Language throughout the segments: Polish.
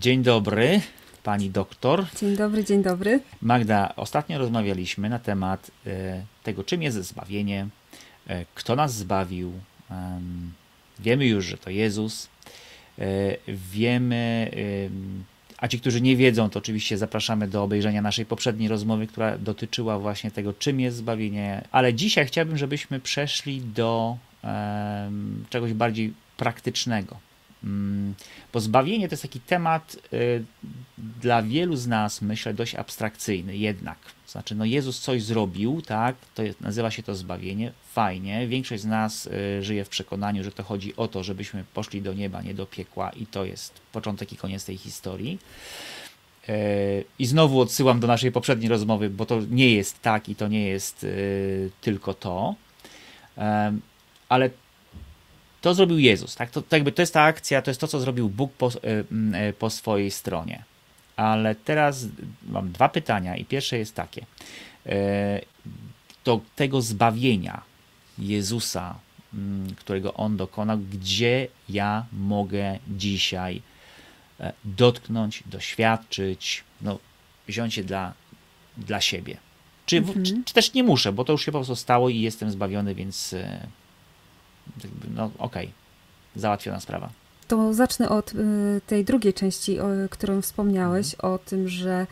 Dzień dobry, pani doktor. Dzień dobry, dzień dobry. Magda, ostatnio rozmawialiśmy na temat tego, czym jest zbawienie, kto nas zbawił. Wiemy już, że to Jezus. Wiemy, a ci, którzy nie wiedzą, to oczywiście zapraszamy do obejrzenia naszej poprzedniej rozmowy, która dotyczyła właśnie tego, czym jest zbawienie. Ale dzisiaj chciałbym, żebyśmy przeszli do czegoś bardziej praktycznego. Bo zbawienie to jest taki temat dla wielu z nas, myślę, dość abstrakcyjny jednak. Znaczy, no Jezus coś zrobił, tak? To jest, nazywa się to zbawienie, fajnie. Większość z nas żyje w przekonaniu, że to chodzi o to, żebyśmy poszli do nieba, nie do piekła i to jest początek i koniec tej historii. I znowu odsyłam do naszej poprzedniej rozmowy, bo to nie jest tak i to nie jest tylko to. Ale to zrobił Jezus, tak? To jakby to jest ta akcja, to jest to, co zrobił Bóg po swojej stronie. Ale teraz mam dwa pytania i pierwsze jest takie. Do tego zbawienia Jezusa, którego On dokonał, gdzie ja mogę dzisiaj dotknąć, doświadczyć, no, wziąć się dla siebie? Czy też nie muszę, bo to już się po prostu stało i jestem zbawiony, więc... No okej, załatwiona sprawa. To zacznę od tej drugiej części, o którą wspomniałeś, o tym, że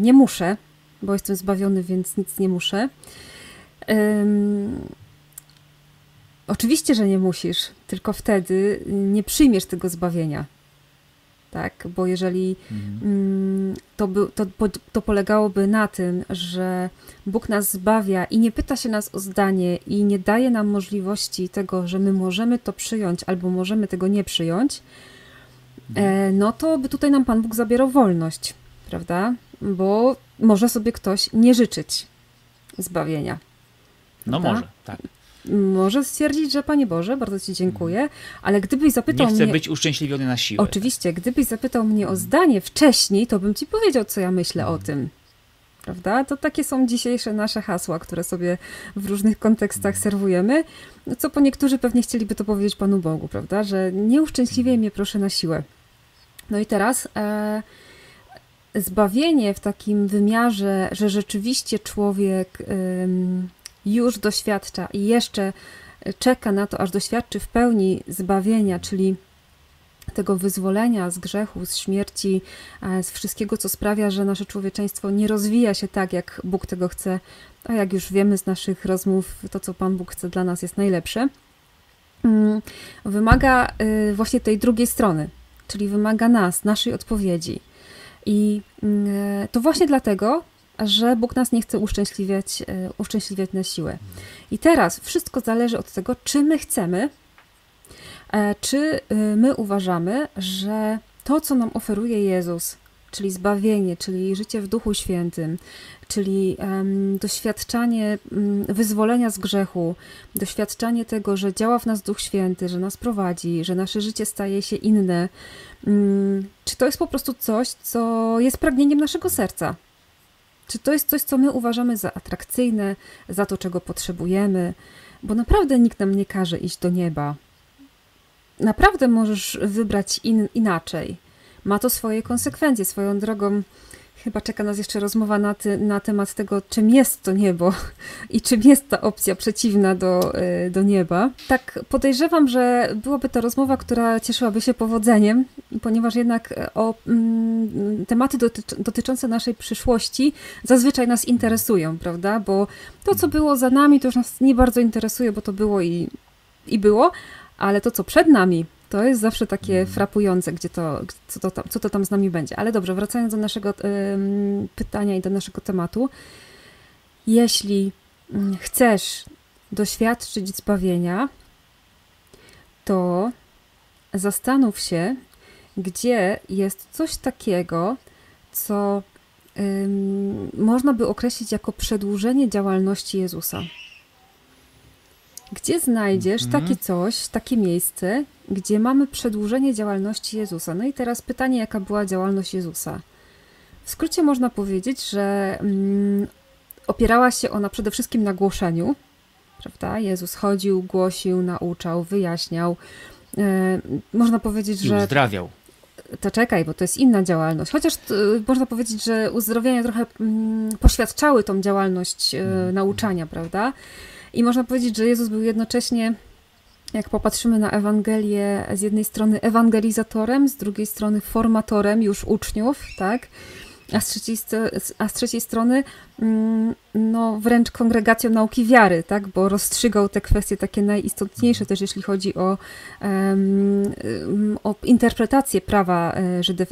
nie muszę, bo jestem zbawiony, więc nic nie muszę. Oczywiście, że nie musisz, tylko wtedy nie przyjmiesz tego zbawienia. Tak? Bo jeżeli to polegałoby na tym, że Bóg nas zbawia i nie pyta się nas o zdanie i nie daje nam możliwości tego, że my możemy to przyjąć albo możemy tego nie przyjąć, no to by tutaj nam Pan Bóg zabierał wolność, prawda? Bo może sobie ktoś nie życzyć zbawienia. No prawda? Może, tak. Może stwierdzić, że Panie Boże, bardzo Ci dziękuję, ale gdybyś zapytał mnie... Nie chcę być uszczęśliwiony na siłę. Oczywiście, gdybyś zapytał mnie o zdanie wcześniej, to bym Ci powiedział, co ja myślę o tym. Prawda? To takie są dzisiejsze nasze hasła, które sobie w różnych kontekstach serwujemy, co po niektórzy pewnie chcieliby to powiedzieć Panu Bogu, prawda? Że nie uszczęśliwiaj mnie proszę na siłę. No i teraz zbawienie w takim wymiarze, że rzeczywiście człowiek... już doświadcza i jeszcze czeka na to, aż doświadczy w pełni zbawienia, czyli tego wyzwolenia z grzechu, z śmierci, z wszystkiego, co sprawia, że nasze człowieczeństwo nie rozwija się tak, jak Bóg tego chce, a jak już wiemy z naszych rozmów, to, co Pan Bóg chce dla nas, jest najlepsze, wymaga właśnie tej drugiej strony, czyli wymaga nas, naszej odpowiedzi. I to właśnie dlatego, że Bóg nas nie chce uszczęśliwiać na siłę. I teraz wszystko zależy od tego, czy my chcemy, czy my uważamy, że to, co nam oferuje Jezus, czyli zbawienie, czyli życie w Duchu Świętym, czyli doświadczanie wyzwolenia z grzechu, doświadczanie tego, że działa w nas Duch Święty, że nas prowadzi, że nasze życie staje się inne, czy to jest po prostu coś, co jest pragnieniem naszego serca? Czy to jest coś, co my uważamy za atrakcyjne, za to, czego potrzebujemy? Bo naprawdę nikt nam nie każe iść do nieba. Naprawdę możesz wybrać inaczej. Ma to swoje konsekwencje. Swoją drogą chyba czeka nas jeszcze rozmowa na temat tego, czym jest to niebo i czym jest ta opcja przeciwna do nieba. Tak podejrzewam, że byłaby to rozmowa, która cieszyłaby się powodzeniem, ponieważ jednak tematy dotyczące naszej przyszłości zazwyczaj nas interesują, prawda? Bo to, co było za nami, to już nas nie bardzo interesuje, bo to było i było, ale to, co przed nami, to jest zawsze takie frapujące, co to tam z nami będzie. Ale dobrze, wracając do naszego pytania i do naszego tematu. Jeśli chcesz doświadczyć zbawienia, to zastanów się, gdzie jest coś takiego, co można by określić jako przedłużenie działalności Jezusa. Gdzie znajdziesz takie coś, takie miejsce, gdzie mamy przedłużenie działalności Jezusa? No i teraz pytanie, jaka była działalność Jezusa? W skrócie można powiedzieć, że opierała się ona przede wszystkim na głoszeniu, prawda? Jezus chodził, głosił, nauczał, wyjaśniał. Można powiedzieć, że... uzdrawiał. To czekaj, bo to jest inna działalność. Chociaż można powiedzieć, że uzdrowienia trochę poświadczały tą działalność nauczania, prawda? I można powiedzieć, że Jezus był jednocześnie, jak popatrzymy na Ewangelię, z jednej strony ewangelizatorem, z drugiej strony formatorem już uczniów, tak? A z trzeciej strony no, wręcz kongregacją nauki wiary, tak? Bo rozstrzygał te kwestie takie najistotniejsze też, jeśli chodzi o interpretację prawa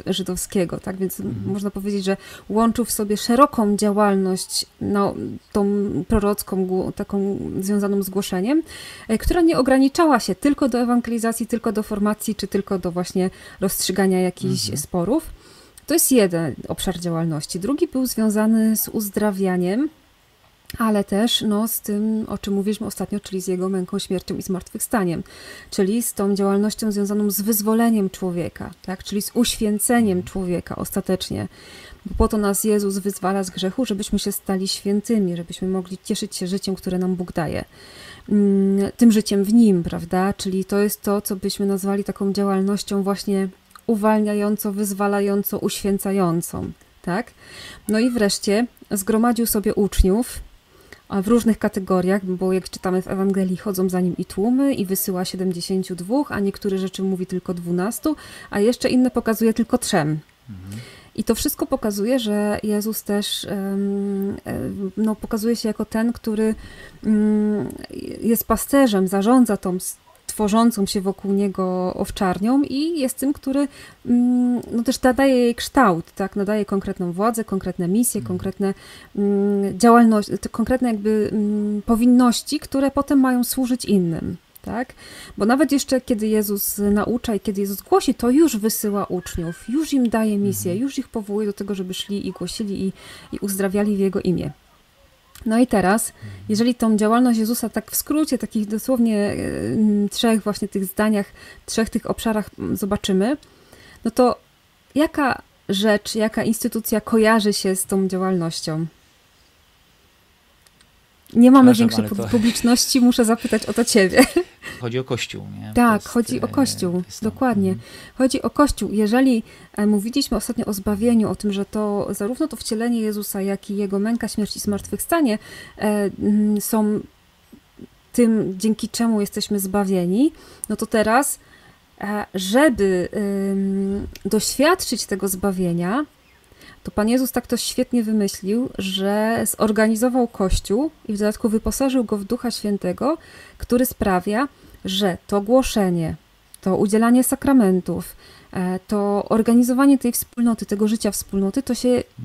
żydowskiego. Tak? Więc można powiedzieć, że łączył w sobie szeroką działalność, no, tą prorocką, taką związaną z głoszeniem, która nie ograniczała się tylko do ewangelizacji, tylko do formacji, czy tylko do właśnie rozstrzygania jakichś sporów. To jest jeden obszar działalności. Drugi był związany z uzdrawianiem, ale też no, z tym, o czym mówiliśmy ostatnio, czyli z jego męką, śmiercią i zmartwychwstaniem, czyli z tą działalnością związaną z wyzwoleniem człowieka, tak? Czyli z uświęceniem człowieka ostatecznie. Bo po to nas Jezus wyzwala z grzechu, żebyśmy się stali świętymi, żebyśmy mogli cieszyć się życiem, które nam Bóg daje. Tym życiem w Nim, prawda? Czyli to jest to, co byśmy nazwali taką działalnością właśnie uwalniająco, wyzwalająco, uświęcającą, tak? No i wreszcie zgromadził sobie uczniów w różnych kategoriach, bo jak czytamy w Ewangelii, chodzą za nim i tłumy i wysyła 72, a niektóre rzeczy mówi tylko 12, a jeszcze inne pokazuje tylko 3. I to wszystko pokazuje, że Jezus też no, pokazuje się jako ten, który jest pasterzem, zarządza tą tworzącą się wokół niego owczarnią i jest tym, który no też nadaje jej kształt, tak? Nadaje konkretną władzę, konkretne misje, konkretne działalności, konkretne jakby powinności, które potem mają służyć innym, tak? Bo nawet jeszcze kiedy Jezus naucza i kiedy Jezus głosi, to już wysyła uczniów, już im daje misję, już ich powołuje do tego, żeby szli i głosili i uzdrawiali w Jego imię. No i teraz, jeżeli tą działalność Jezusa tak w skrócie, takich dosłownie trzech właśnie tych zdaniach, trzech tych obszarach zobaczymy, no to jaka rzecz, jaka instytucja kojarzy się z tą działalnością? Nie mamy większej publiczności, muszę zapytać o to ciebie. Chodzi o Kościół, nie? Tak, chodzi o Kościół, dokładnie. Chodzi o Kościół. Jeżeli mówiliśmy ostatnio o zbawieniu, o tym, że to zarówno to wcielenie Jezusa, jak i Jego męka, śmierć i zmartwychwstanie są tym, dzięki czemu jesteśmy zbawieni, no to teraz, żeby doświadczyć tego zbawienia, to Pan Jezus tak to świetnie wymyślił, że zorganizował Kościół i w dodatku wyposażył go w Ducha Świętego, który sprawia, że to głoszenie, to udzielanie sakramentów, to organizowanie tej wspólnoty, tego życia wspólnoty,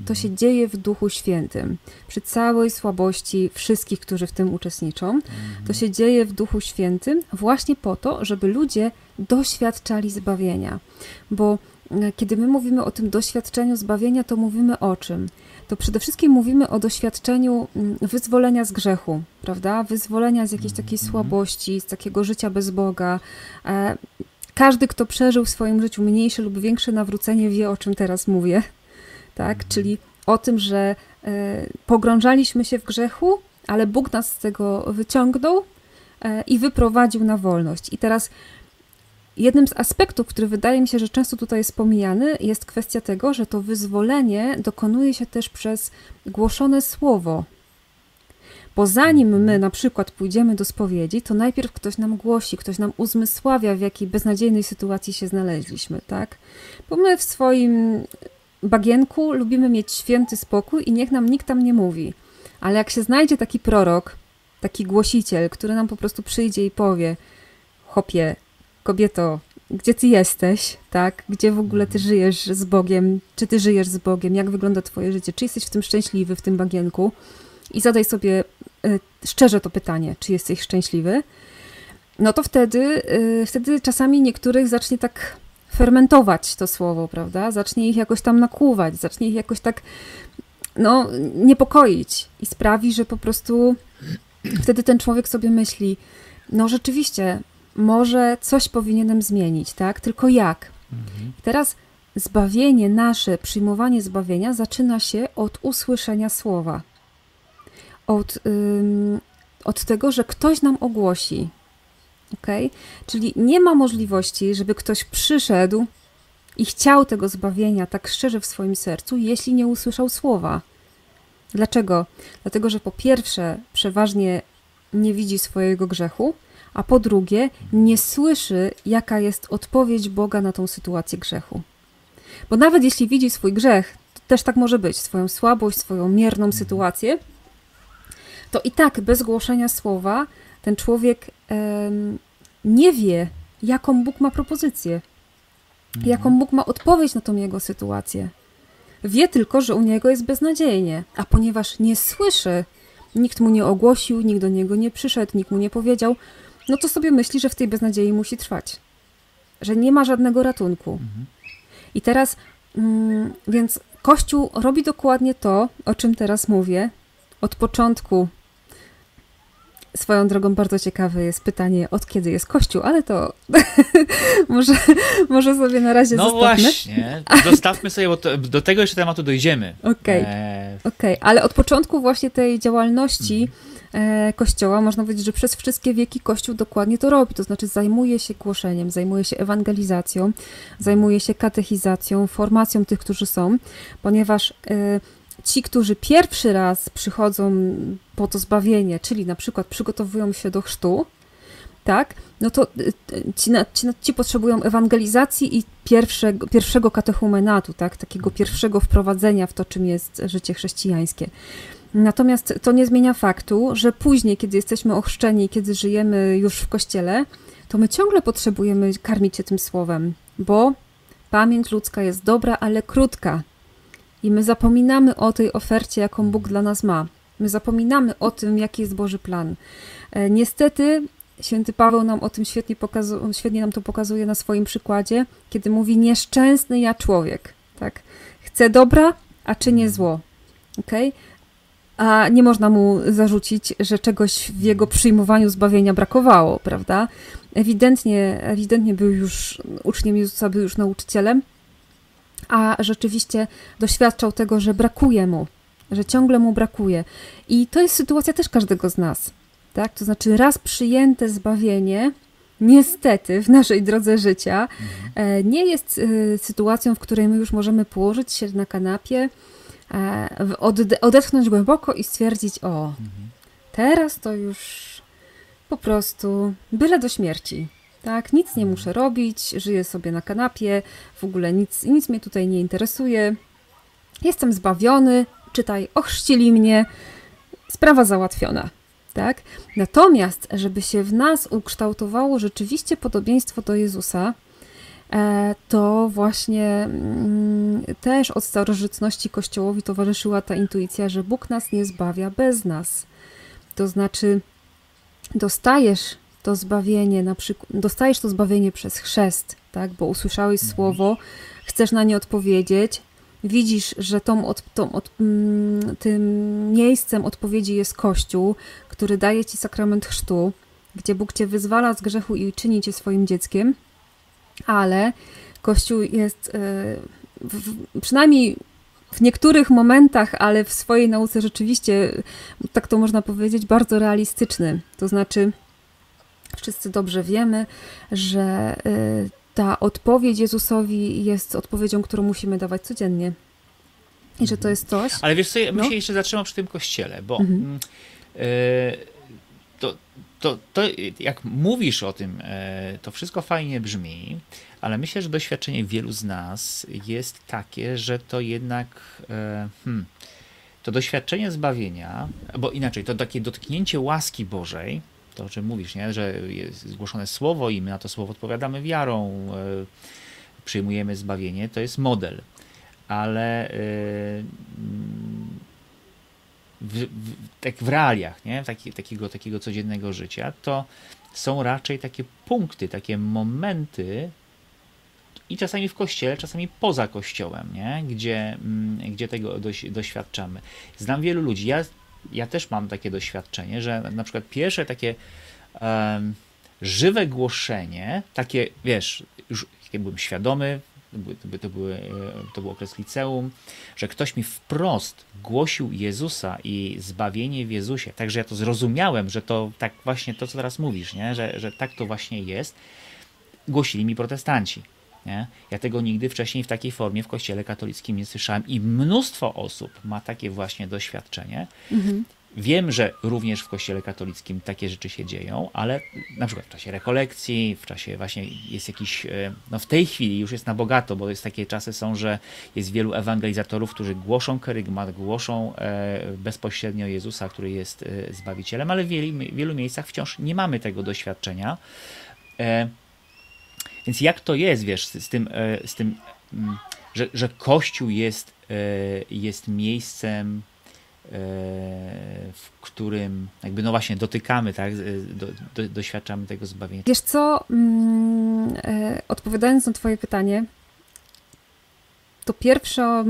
to się dzieje w Duchu Świętym. Przy całej słabości wszystkich, którzy w tym uczestniczą, to się dzieje w Duchu Świętym właśnie po to, żeby ludzie doświadczali zbawienia. Bo kiedy my mówimy o tym doświadczeniu zbawienia, to mówimy o czym? To przede wszystkim mówimy o doświadczeniu wyzwolenia z grzechu, prawda? Wyzwolenia z jakiejś takiej słabości, z takiego życia bez Boga. Każdy, kto przeżył w swoim życiu mniejsze lub większe nawrócenie, wie, o czym teraz mówię, tak? Czyli o tym, że pogrążaliśmy się w grzechu, ale Bóg nas z tego wyciągnął i wyprowadził na wolność. I teraz jednym z aspektów, który wydaje mi się, że często tutaj jest pomijany, jest kwestia tego, że to wyzwolenie dokonuje się też przez głoszone słowo. Bo zanim my na przykład pójdziemy do spowiedzi, to najpierw ktoś nam głosi, ktoś nam uzmysławia, w jakiej beznadziejnej sytuacji się znaleźliśmy, tak? Bo my w swoim bagienku lubimy mieć święty spokój i niech nam nikt tam nie mówi. Ale jak się znajdzie taki prorok, taki głosiciel, który nam po prostu przyjdzie i powie: chopie, kobieto, gdzie ty jesteś, tak? Gdzie w ogóle ty żyjesz z Bogiem? Czy ty żyjesz z Bogiem? Jak wygląda twoje życie? Czy jesteś w tym szczęśliwy, w tym bagienku? I zadaj sobie szczerze to pytanie, czy jesteś szczęśliwy? No to wtedy czasami niektórych zacznie tak fermentować to słowo, prawda? Zacznie ich jakoś tam nakłuwać, zacznie ich jakoś tak, no, niepokoić i sprawi, że po prostu wtedy ten człowiek sobie myśli: no rzeczywiście, może coś powinienem zmienić, tak? Tylko jak? Teraz zbawienie nasze, przyjmowanie zbawienia zaczyna się od usłyszenia słowa, od od tego, że ktoś nam ogłosi. Okay? Czyli nie ma możliwości, żeby ktoś przyszedł i chciał tego zbawienia tak szczerze w swoim sercu, jeśli nie usłyszał słowa. Dlaczego? Dlatego, że po pierwsze przeważnie nie widzi swojego grzechu, a po drugie nie słyszy, jaka jest odpowiedź Boga na tą sytuację grzechu. Bo nawet jeśli widzi swój grzech, to też tak może być, swoją słabość, swoją mierną sytuację, to i tak bez głoszenia słowa ten człowiek nie wie, jaką Bóg ma propozycję, jaką Bóg ma odpowiedź na tą jego sytuację. Wie tylko, że u niego jest beznadziejnie, a ponieważ nie słyszy, nikt mu nie ogłosił, nikt do niego nie przyszedł, nikt mu nie powiedział, no to sobie myśli, że w tej beznadziei musi trwać, że nie ma żadnego ratunku. I teraz, więc Kościół robi dokładnie to, o czym teraz mówię, od początku. Swoją drogą bardzo ciekawe jest pytanie, od kiedy jest Kościół, ale to może sobie na razie zostawmy. No właśnie, zostawmy sobie, bo to, do tego jeszcze tematu dojdziemy. Okej, ale od początku właśnie tej działalności Kościoła, można powiedzieć, że przez wszystkie wieki Kościół dokładnie to robi, to znaczy zajmuje się głoszeniem, zajmuje się ewangelizacją, zajmuje się katechizacją, formacją tych, którzy są, ponieważ ci, którzy pierwszy raz przychodzą po to zbawienie, czyli na przykład przygotowują się do chrztu, tak, no to ci potrzebują ewangelizacji i pierwszego katechumenatu, tak, takiego pierwszego wprowadzenia w to, czym jest życie chrześcijańskie. Natomiast to nie zmienia faktu, że później, kiedy jesteśmy ochrzczeni, kiedy żyjemy już w Kościele, to my ciągle potrzebujemy karmić się tym słowem, bo pamięć ludzka jest dobra, ale krótka. I my zapominamy o tej ofercie, jaką Bóg dla nas ma. My zapominamy o tym, jaki jest Boży plan. Niestety, święty Paweł nam o tym świetnie nam to pokazuje na swoim przykładzie, kiedy mówi: nieszczęsny ja człowiek. Tak? Chcę dobra, a czynię zło. Okay? A nie można mu zarzucić, że czegoś w jego przyjmowaniu zbawienia brakowało, prawda? Ewidentnie był już uczniem Jezusa, był już nauczycielem, a rzeczywiście doświadczał tego, że brakuje mu, że ciągle mu brakuje. I to jest sytuacja też każdego z nas, tak? To znaczy raz przyjęte zbawienie, niestety w naszej drodze życia, nie jest sytuacją, w której my już możemy położyć się na kanapie, odetchnąć głęboko i stwierdzić: o, teraz to już po prostu byle do śmierci. Tak, nic nie muszę robić, żyję sobie na kanapie, w ogóle nic mnie tutaj nie interesuje, jestem zbawiony, czytaj, ochrzcili mnie, sprawa załatwiona. Tak? Natomiast, żeby się w nas ukształtowało rzeczywiście podobieństwo do Jezusa, to właśnie też od starożytności Kościołowi towarzyszyła ta intuicja, że Bóg nas nie zbawia bez nas. To znaczy, dostajesz to zbawienie przez chrzest, tak? Bo usłyszałeś słowo, chcesz na nie odpowiedzieć, widzisz, że tym miejscem odpowiedzi jest Kościół, który daje ci sakrament chrztu, gdzie Bóg cię wyzwala z grzechu i czyni cię swoim dzieckiem, ale Kościół jest przynajmniej w niektórych momentach, ale w swojej nauce rzeczywiście, tak to można powiedzieć, bardzo realistyczny. To znaczy, wszyscy dobrze wiemy, że ta odpowiedź Jezusowi jest odpowiedzią, którą musimy dawać codziennie. I że to jest coś... Ale wiesz co, bym się jeszcze zatrzymał przy tym Kościele, bo to jak mówisz o tym, to wszystko fajnie brzmi, ale myślę, że doświadczenie wielu z nas jest takie, że to jednak... to doświadczenie zbawienia, bo inaczej, to takie dotknięcie łaski Bożej, to, o czym mówisz, nie? Że jest zgłoszone słowo i my na to słowo odpowiadamy wiarą, przyjmujemy zbawienie, to jest model, ale tak w realiach, nie? Takiego codziennego życia, to są raczej takie punkty, takie momenty i czasami w Kościele, czasami poza Kościołem, nie? Gdzie tego doświadczamy. Znam wielu ludzi, ja też mam takie doświadczenie, że na przykład pierwsze takie żywe głoszenie, takie, wiesz, już byłem świadomy, to był okres liceum, że ktoś mi wprost głosił Jezusa i zbawienie w Jezusie. Także ja to zrozumiałem, że to tak właśnie to, co teraz mówisz, nie? Że tak to właśnie jest. Głosili mi protestanci. Nie? Ja tego nigdy wcześniej w takiej formie w Kościele katolickim nie słyszałem i mnóstwo osób ma takie właśnie doświadczenie. Mhm. Wiem, że również w Kościele katolickim takie rzeczy się dzieją, ale na przykład w czasie rekolekcji, w czasie właśnie jest jakiś, no w tej chwili już jest na bogato, bo jest takie czasy są, że jest wielu ewangelizatorów, którzy głoszą kerygmat, głoszą bezpośrednio Jezusa, który jest Zbawicielem, ale w wielu miejscach wciąż nie mamy tego doświadczenia. Więc jak to jest, wiesz, z tym że Kościół jest miejscem, w którym jakby no właśnie dotykamy, tak, doświadczamy tego zbawienia. Wiesz co, odpowiadając na twoje pytanie, to pierwszą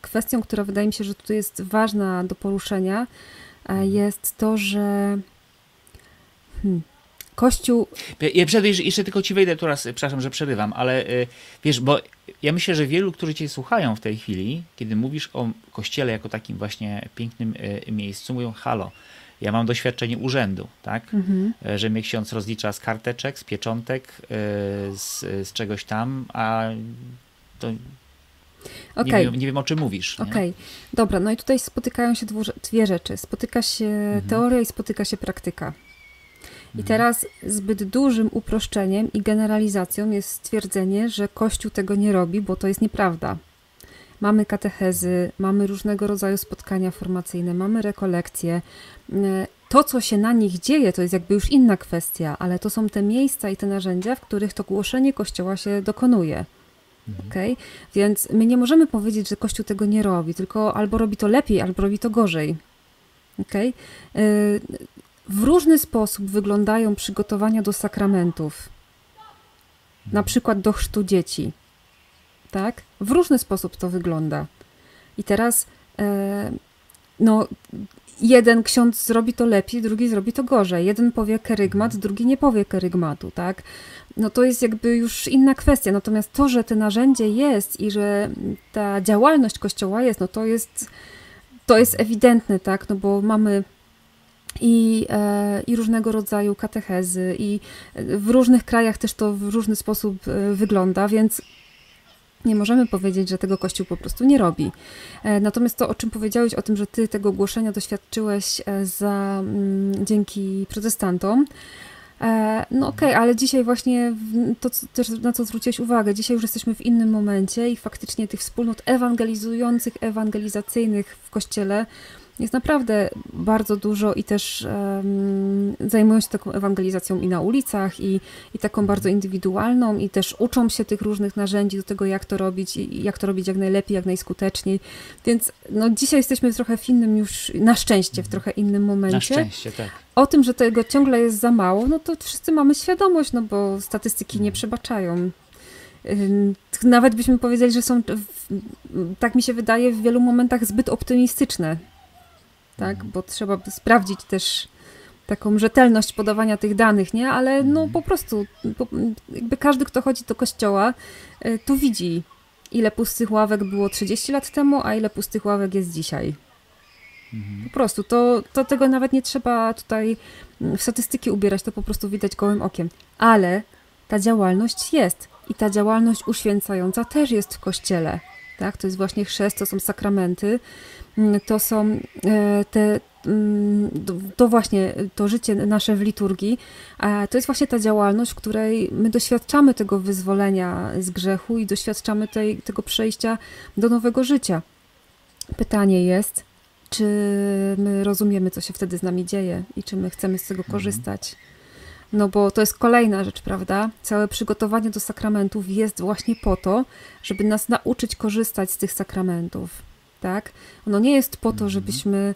kwestią, która wydaje mi się, że tu jest ważna do poruszenia, jest to, że Kościół... Ja jeszcze tylko ci wejdę teraz, przepraszam, że przerywam, ale wiesz, bo ja myślę, że wielu, którzy cię słuchają w tej chwili, kiedy mówisz o Kościele jako takim właśnie pięknym miejscu, mówią: halo, ja mam doświadczenie urzędu, tak? Mhm. Że mnie ksiądz rozlicza z karteczek, z pieczątek, z czegoś tam, a to... Okay. Nie wiem, o czym mówisz. Okej, okay. Dobra, no i tutaj spotykają się dwie rzeczy. Spotyka się teoria i spotyka się praktyka. I teraz zbyt dużym uproszczeniem i generalizacją jest stwierdzenie, że Kościół tego nie robi, bo to jest nieprawda. Mamy katechezy, mamy różnego rodzaju spotkania formacyjne, mamy rekolekcje. To, co się na nich dzieje, to jest jakby już inna kwestia, ale to są te miejsca i te narzędzia, w których to głoszenie Kościoła się dokonuje. Okay? Więc my nie możemy powiedzieć, że Kościół tego nie robi, tylko albo robi to lepiej, albo robi to gorzej. Okay? W różny sposób wyglądają przygotowania do sakramentów, na przykład do chrztu dzieci, tak? W różny sposób to wygląda. I teraz no, jeden ksiądz zrobi to lepiej, drugi zrobi to gorzej. Jeden powie kerygmat, drugi nie powie kerygmatu, tak? No to jest jakby już inna kwestia. Natomiast to, że to narzędzie jest i że ta działalność Kościoła jest, no to jest ewidentne, tak? No bo mamy... I różnego rodzaju katechezy, i w różnych krajach też to w różny sposób wygląda, więc nie możemy powiedzieć, że tego Kościół po prostu nie robi. Natomiast to, o czym powiedziałeś, o tym, że ty tego głoszenia doświadczyłeś dzięki protestantom, no okej, ale dzisiaj właśnie to, na co zwróciłeś uwagę, dzisiaj już jesteśmy w innym momencie i faktycznie tych wspólnot ewangelizujących, ewangelizacyjnych w Kościele jest naprawdę bardzo dużo i też zajmują się taką ewangelizacją i na ulicach, i taką bardzo indywidualną, i też uczą się tych różnych narzędzi do tego, jak to robić, i jak to robić jak najlepiej, jak najskuteczniej. Więc no, dzisiaj jesteśmy trochę w innym już, na szczęście, w trochę innym momencie. Na szczęście, tak. O tym, że tego ciągle jest za mało, no to wszyscy mamy świadomość, no bo statystyki nie przebaczają. Nawet byśmy powiedzieli, że są, tak mi się wydaje, w wielu momentach zbyt optymistyczne. Tak, bo trzeba sprawdzić też taką rzetelność podawania tych danych, nie? Ale no po prostu jakby każdy, kto chodzi do kościoła, tu widzi, ile pustych ławek było 30 lat temu, a ile pustych ławek jest dzisiaj. Po prostu to tego nawet nie trzeba tutaj w statystyki ubierać, to po prostu widać gołym okiem. Ale ta działalność jest i ta działalność uświęcająca też jest w kościele. Tak? To jest właśnie chrzest, to są sakramenty, to są to właśnie to życie nasze w liturgii, to jest właśnie ta działalność, w której my doświadczamy tego wyzwolenia z grzechu i doświadczamy tego przejścia do nowego życia. Pytanie jest, czy my rozumiemy, co się wtedy z nami dzieje i czy my chcemy z tego korzystać. No bo to jest kolejna rzecz, prawda? Całe przygotowanie do sakramentów jest właśnie po to, żeby nas nauczyć korzystać z tych sakramentów, tak? Ono nie jest po to, żebyśmy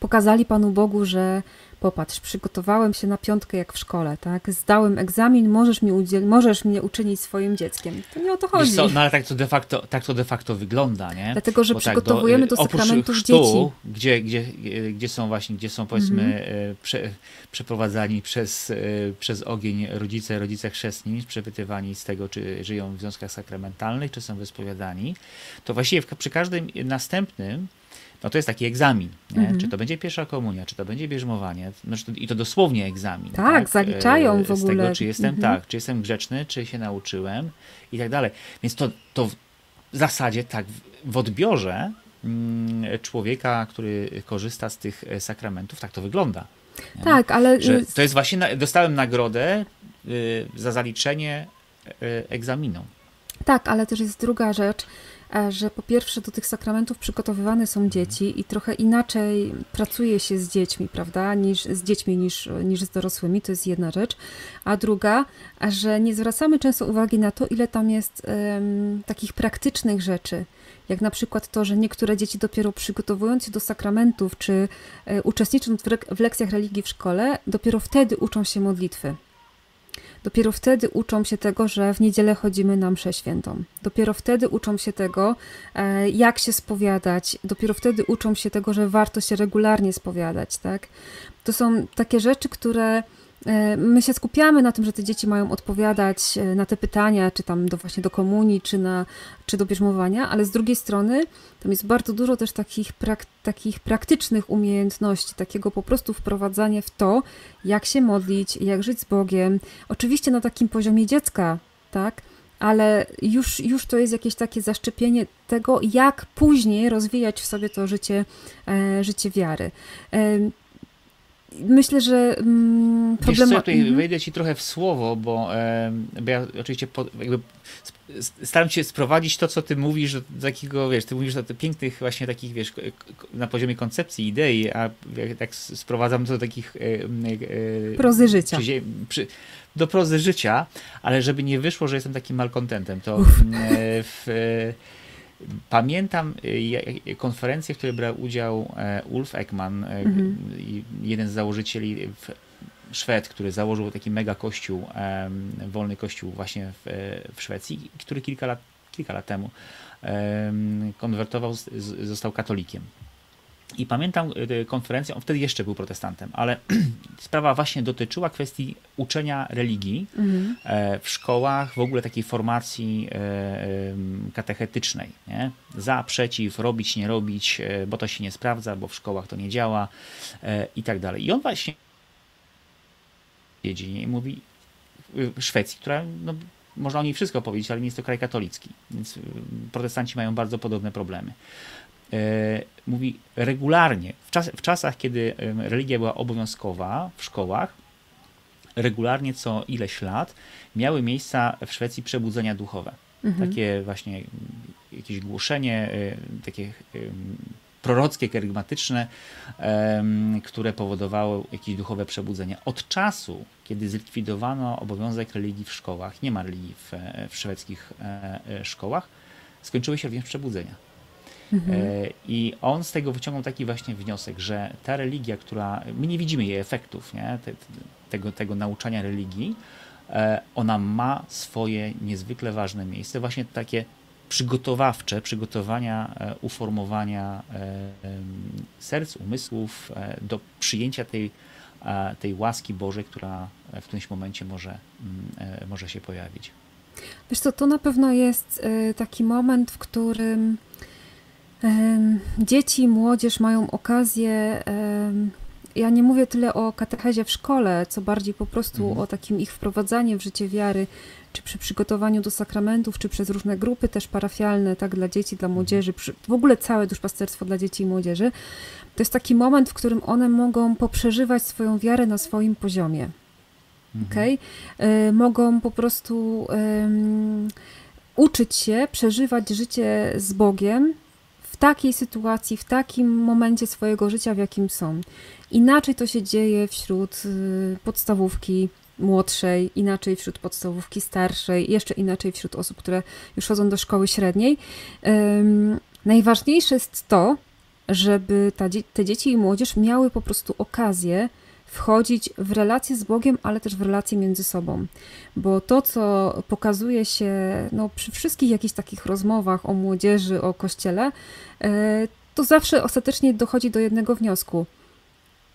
pokazali Panu Bogu, że popatrz, przygotowałem się na piątkę jak w szkole, tak? Zdałem egzamin, możesz mnie uczynić swoim dzieckiem. To nie o to chodzi. Wiesz co, no ale tak to de facto wygląda, nie? Dlatego, że przygotowujemy do sakramentów dzieci. Gdzie są powiedzmy przeprowadzani przez ogień rodzice chrzestni, przepytywani z tego, czy żyją w związkach sakramentalnych, czy są wyspowiadani, to właściwie przy każdym następnym no to jest taki egzamin, nie? Czy to będzie pierwsza komunia, czy to będzie bierzmowanie, no, i to dosłownie egzamin. Tak, zaliczają w ogóle. Z tego, czy jestem, czy jestem grzeczny, czy się nauczyłem i tak dalej. Więc to w zasadzie tak w odbiorze człowieka, który korzysta z tych sakramentów, tak to wygląda. Nie? Tak, ale... Że to jest właśnie, dostałem nagrodę za zaliczenie egzaminu. Tak, ale też jest druga rzecz, że po pierwsze do tych sakramentów przygotowywane są dzieci i trochę inaczej pracuje się z dziećmi, prawda, niż z dorosłymi, to jest jedna rzecz. A druga, że nie zwracamy często uwagi na to, ile tam jest takich praktycznych rzeczy, jak na przykład to, że niektóre dzieci dopiero przygotowując się do sakramentów, czy uczestnicząc w lekcjach religii w szkole, dopiero wtedy uczą się modlitwy. Dopiero wtedy uczą się tego, że w niedzielę chodzimy na mszę świętą. Dopiero wtedy uczą się tego, jak się spowiadać. Dopiero wtedy uczą się tego, że warto się regularnie spowiadać, tak? To są takie rzeczy, które my się skupiamy na tym, że te dzieci mają odpowiadać na te pytania, czy tam właśnie do komunii, czy do bierzmowania, ale z drugiej strony tam jest bardzo dużo też takich praktycznych umiejętności, takiego po prostu wprowadzania w to, jak się modlić, jak żyć z Bogiem. Oczywiście na takim poziomie dziecka, tak? Ale już to jest jakieś takie zaszczepienie tego, jak później rozwijać w sobie to życie wiary. Myślę, że problem... Wiesz co, tutaj wejdę ci trochę w słowo, bo ja oczywiście staram się sprowadzić to, co ty mówisz, do takiego, wiesz, ty mówisz o tych pięknych właśnie takich, wiesz, na poziomie koncepcji, idei, a ja tak sprowadzam to do takich... prozy życia. Do prozy życia, ale żeby nie wyszło, że jestem takim malkontentem, to pamiętam konferencję, w której brał udział Ulf Ekman, jeden z założycieli, Szwed, który założył taki mega kościół, wolny kościół właśnie w Szwecji, który kilka lat temu konwertował, został katolikiem. I pamiętam konferencję, on wtedy jeszcze był protestantem, ale sprawa właśnie dotyczyła kwestii uczenia religii w szkołach, w ogóle takiej formacji katechetycznej. Nie? Za, przeciw, robić, nie robić, bo to się nie sprawdza, bo w szkołach to nie działa i tak dalej. I on właśnie siedzi i mówi Szwecji, która... No, można o niej wszystko powiedzieć, ale nie jest to kraj katolicki, więc protestanci mają bardzo podobne problemy. Mówi regularnie, w czasach, kiedy religia była obowiązkowa w szkołach, regularnie co ileś lat miały miejsca w Szwecji przebudzenia duchowe. Takie właśnie jakieś głoszenie, takie prorockie, kerygmatyczne, które powodowało jakieś duchowe przebudzenie. Od czasu, kiedy zlikwidowano obowiązek religii w szkołach, nie ma religii w szwedzkich szkołach, skończyły się również przebudzenia. I on z tego wyciągnął taki właśnie wniosek, że ta religia, która... My nie widzimy jej efektów, nie? Tego nauczania religii. Ona ma swoje niezwykle ważne miejsce. Właśnie takie przygotowawcze, przygotowania, uformowania serc, umysłów do przyjęcia tej łaski Bożej, która w którymś momencie może się pojawić. Wiesz co, to na pewno jest taki moment, w którym dzieci i młodzież mają okazję, ja nie mówię tyle o katechezie w szkole, co bardziej po prostu o takim ich wprowadzaniu w życie wiary, czy przy przygotowaniu do sakramentów, czy przez różne grupy też parafialne, tak, dla dzieci, dla młodzieży, w ogóle całe duszpasterstwo dla dzieci i młodzieży. To jest taki moment, w którym one mogą poprzeżywać swoją wiarę na swoim poziomie. Okay? Mogą po prostu uczyć się, przeżywać życie z Bogiem, w takiej sytuacji, w takim momencie swojego życia, w jakim są. Inaczej to się dzieje wśród podstawówki młodszej, inaczej wśród podstawówki starszej, jeszcze inaczej wśród osób, które już chodzą do szkoły średniej. Najważniejsze jest to, żeby te dzieci i młodzież miały po prostu okazję wchodzić w relacje z Bogiem, ale też w relacje między sobą. Bo to, co pokazuje się przy wszystkich jakichś takich rozmowach o młodzieży, o Kościele, to zawsze ostatecznie dochodzi do jednego wniosku.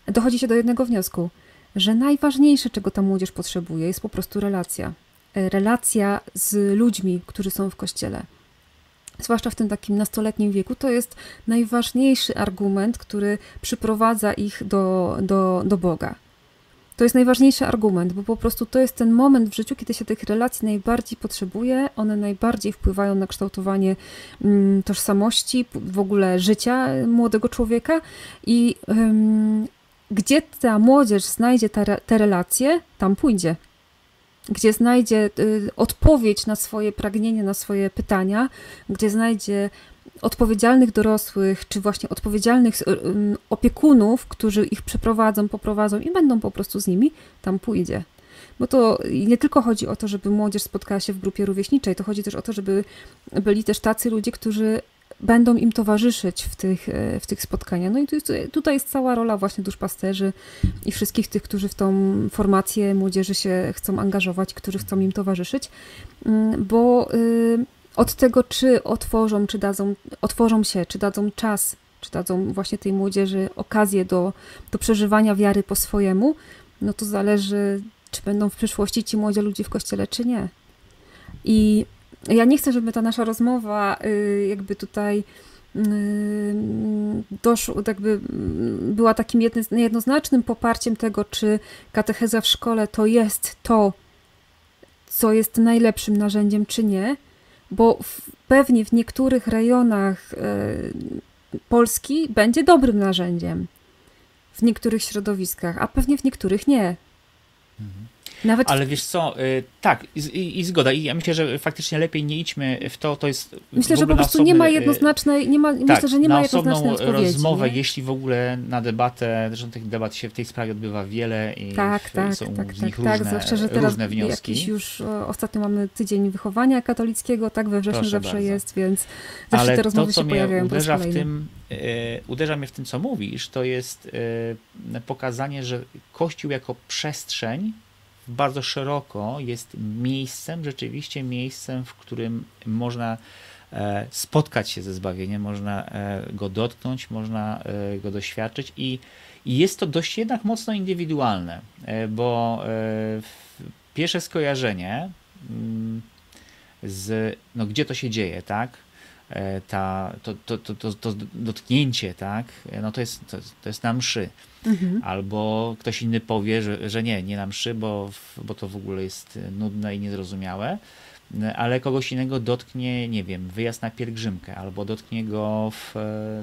Dochodzi się do jednego wniosku, że najważniejsze, czego ta młodzież potrzebuje, jest po prostu relacja. Relacja z ludźmi, którzy są w Kościele. Zwłaszcza w tym takim nastoletnim wieku, to jest najważniejszy argument, który przyprowadza ich do Boga. To jest najważniejszy argument, bo po prostu to jest ten moment w życiu, kiedy się tych relacji najbardziej potrzebuje, one najbardziej wpływają na kształtowanie tożsamości, w ogóle życia młodego człowieka i gdzie ta młodzież znajdzie te relacje, tam pójdzie. Gdzie znajdzie odpowiedź na swoje pragnienia, na swoje pytania, gdzie znajdzie odpowiedzialnych dorosłych, czy właśnie odpowiedzialnych opiekunów, którzy ich przeprowadzą, poprowadzą i będą po prostu z nimi, tam pójdzie. Bo to nie tylko chodzi o to, żeby młodzież spotkała się w grupie rówieśniczej, to chodzi też o to, żeby byli też tacy ludzie, którzy będą im towarzyszyć w tych spotkaniach. No i tutaj jest cała rola właśnie duszpasterzy i wszystkich tych, którzy w tą formację młodzieży się chcą angażować, którzy chcą im towarzyszyć, bo od tego, czy otworzą, czy dadzą czas, czy dadzą właśnie tej młodzieży okazję do przeżywania wiary po swojemu, no to zależy, czy będą w przyszłości ci młodzi ludzie w Kościele, czy nie. I ja nie chcę, żeby ta nasza rozmowa jakby tutaj doszła, jakby była takim jednoznacznym poparciem tego, czy katecheza w szkole to jest to, co jest najlepszym narzędziem, czy nie, bo pewnie w niektórych rejonach Polski będzie dobrym narzędziem, w niektórych środowiskach, a pewnie w niektórych nie. Mhm. Nawet... Ale wiesz co, tak, i zgoda. I ja myślę, że faktycznie lepiej nie idźmy w to, to jest... Myślę, że po prostu nie ma jednoznacznej, myślę, że nie ma jednoznacznej odpowiedzi. Rozmowę, nie? Jeśli w ogóle na debatę, zresztą tych debat się w tej sprawie odbywa wiele i są różne wnioski. Jakiś już ostatnio mamy tydzień wychowania katolickiego, tak, we wrześniu jest, więc zawsze ale te rozmowy się pojawiają po raz kolejny. Uderza mnie w tym, co mówisz, to jest pokazanie, że Kościół jako przestrzeń bardzo szeroko jest miejscem, rzeczywiście miejscem, w którym można spotkać się ze zbawieniem, można go dotknąć, można go doświadczyć i jest to dość jednak mocno indywidualne, bo pierwsze skojarzenie z gdzie to się dzieje, tak? To dotknięcie, tak? To jest na mszy. Mhm. Albo ktoś inny powie, że nie na mszy, bo to w ogóle jest nudne i niezrozumiałe, ale kogoś innego dotknie, nie wiem, wyjazd na pielgrzymkę, albo dotknie go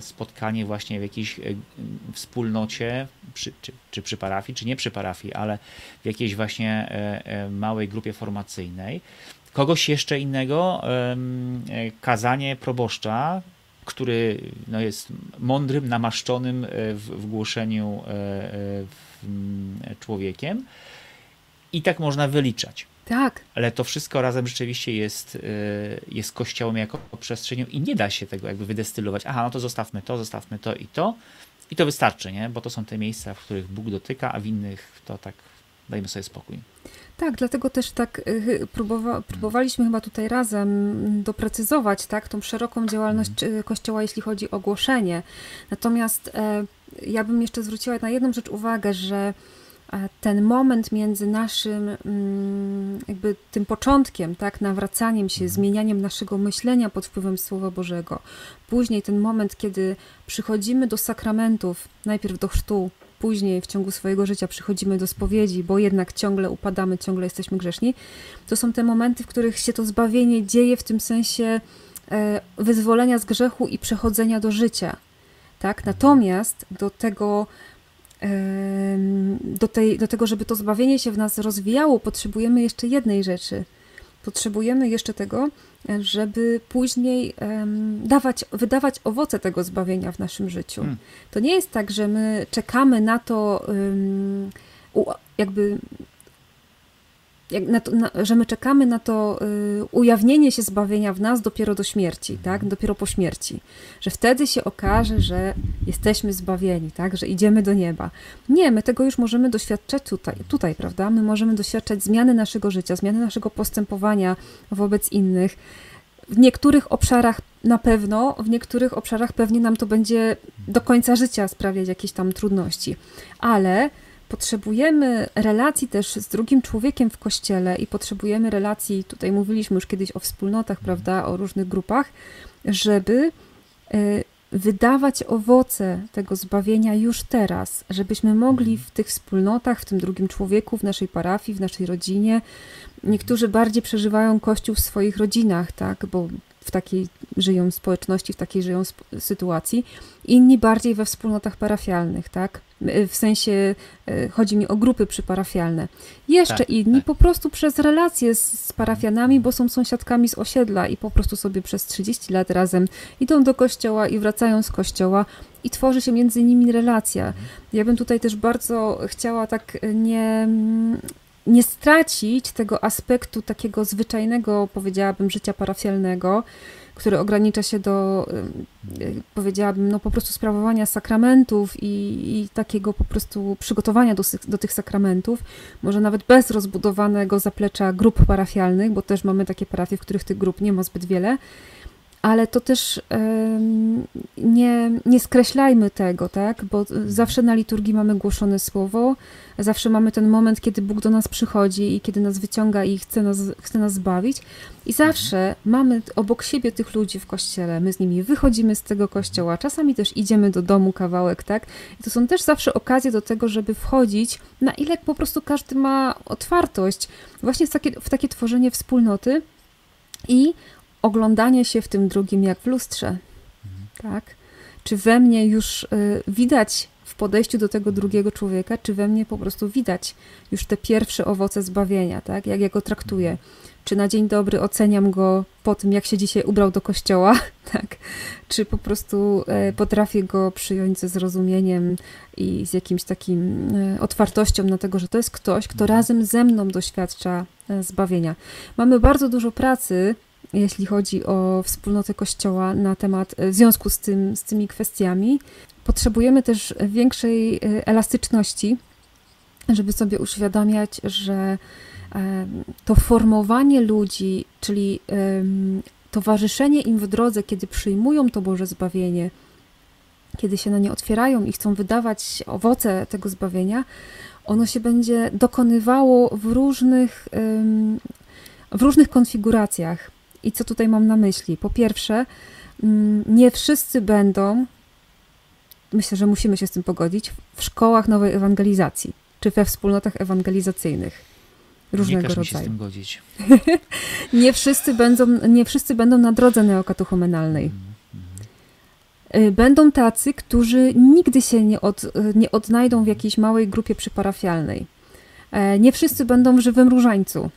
spotkanie właśnie w jakiejś wspólnocie, czy przy parafii, czy nie przy parafii, ale w jakiejś właśnie małej grupie formacyjnej. Kogoś jeszcze innego, kazanie proboszcza, który jest mądrym, namaszczonym w głoszeniu człowiekiem i tak można wyliczać. Tak. Ale to wszystko razem rzeczywiście jest Kościołem jako przestrzenią i nie da się tego jakby wydestylować. Aha, no to zostawmy to i to. I to wystarczy, nie? Bo to są te miejsca, w których Bóg dotyka, a w innych to tak dajmy sobie spokój. Tak, dlatego też tak próbowaliśmy chyba tutaj razem doprecyzować tą szeroką działalność Kościoła, jeśli chodzi o głoszenie. Natomiast ja bym jeszcze zwróciła na jedną rzecz uwagę, że ten moment między naszym jakby tym początkiem, tak, nawracaniem się, zmienianiem naszego myślenia pod wpływem Słowa Bożego, później ten moment, kiedy przychodzimy do sakramentów, najpierw do chrztu, później w ciągu swojego życia przychodzimy do spowiedzi, bo jednak ciągle upadamy, ciągle jesteśmy grzeszni, to są te momenty, w których się to zbawienie dzieje w tym sensie wyzwolenia z grzechu i przechodzenia do życia. Tak? Natomiast do tego, żeby to zbawienie się w nas rozwijało, potrzebujemy jeszcze jednej rzeczy. Potrzebujemy jeszcze tego, żeby później wydawać owoce tego zbawienia w naszym życiu. To nie jest tak, że my czekamy na to, że my czekamy na to ujawnienie się zbawienia w nas dopiero do śmierci, tak? Dopiero po śmierci. Że wtedy się okaże, że jesteśmy zbawieni, tak? Że idziemy do nieba. Nie, my tego już możemy doświadczać tutaj, prawda? My możemy doświadczać zmiany naszego życia, zmiany naszego postępowania wobec innych. W niektórych obszarach na pewno, w niektórych obszarach pewnie nam to będzie do końca życia sprawiać jakieś tam trudności. Ale potrzebujemy relacji też z drugim człowiekiem w Kościele i potrzebujemy relacji, tutaj mówiliśmy już kiedyś o wspólnotach, prawda, o różnych grupach, żeby wydawać owoce tego zbawienia już teraz, żebyśmy mogli w tych wspólnotach, w tym drugim człowieku, w naszej parafii, w naszej rodzinie. Niektórzy bardziej przeżywają Kościół w swoich rodzinach, tak, bo w takiej żyją społeczności, w takiej żyją sytuacji. Inni bardziej we wspólnotach parafialnych, tak? W sensie chodzi mi o grupy przyparafialne. Jeszcze tak, inni tak. Po prostu przez relacje z parafianami, bo są sąsiadkami z osiedla i po prostu sobie przez 30 lat razem idą do kościoła i wracają z kościoła i tworzy się między nimi relacja. Ja bym tutaj też bardzo chciała tak nie stracić tego aspektu takiego zwyczajnego, powiedziałabym, życia parafialnego, które ogranicza się do, powiedziałabym, no po prostu sprawowania sakramentów i takiego po prostu przygotowania do tych sakramentów, może nawet bez rozbudowanego zaplecza grup parafialnych, bo też mamy takie parafie, w których tych grup nie ma zbyt wiele, ale to też nie skreślajmy tego, tak? Bo zawsze na liturgii mamy głoszone słowo, zawsze mamy ten moment, kiedy Bóg do nas przychodzi i kiedy nas wyciąga i chce nas zbawić. I zawsze mamy obok siebie tych ludzi w kościele. My z nimi wychodzimy z tego kościoła, czasami też idziemy do domu kawałek, tak? I to są też zawsze okazje do tego, żeby wchodzić, na ile po prostu każdy ma otwartość właśnie w takie tworzenie wspólnoty i oglądanie się w tym drugim jak w lustrze, tak? Czy we mnie już widać w podejściu do tego drugiego człowieka, czy we mnie po prostu widać już te pierwsze owoce zbawienia, tak? Jak ja go traktuję? Czy na dzień dobry oceniam go po tym, jak się dzisiaj ubrał do kościoła, tak? Czy po prostu potrafię go przyjąć ze zrozumieniem i z jakimś takim otwartością na tego, że to jest ktoś, kto razem ze mną doświadcza zbawienia. Mamy bardzo dużo pracy, jeśli chodzi o wspólnotę Kościoła na temat, w związku z tymi kwestiami. Potrzebujemy też większej elastyczności, żeby sobie uświadamiać, że to formowanie ludzi, czyli towarzyszenie im w drodze, kiedy przyjmują to Boże zbawienie, kiedy się na nie otwierają i chcą wydawać owoce tego zbawienia, ono się będzie dokonywało w różnych konfiguracjach. I co tutaj mam na myśli? Po pierwsze, nie wszyscy będą, myślę, że musimy się z tym pogodzić, w szkołach nowej ewangelizacji, czy we wspólnotach ewangelizacyjnych różnego rodzaju. Nie każ mi się z tym godzić. nie wszyscy będą na drodze neokatechumenalnej. Będą tacy, którzy nigdy się nie odnajdą w jakiejś małej grupie przyparafialnej. Nie wszyscy będą w żywym różańcu.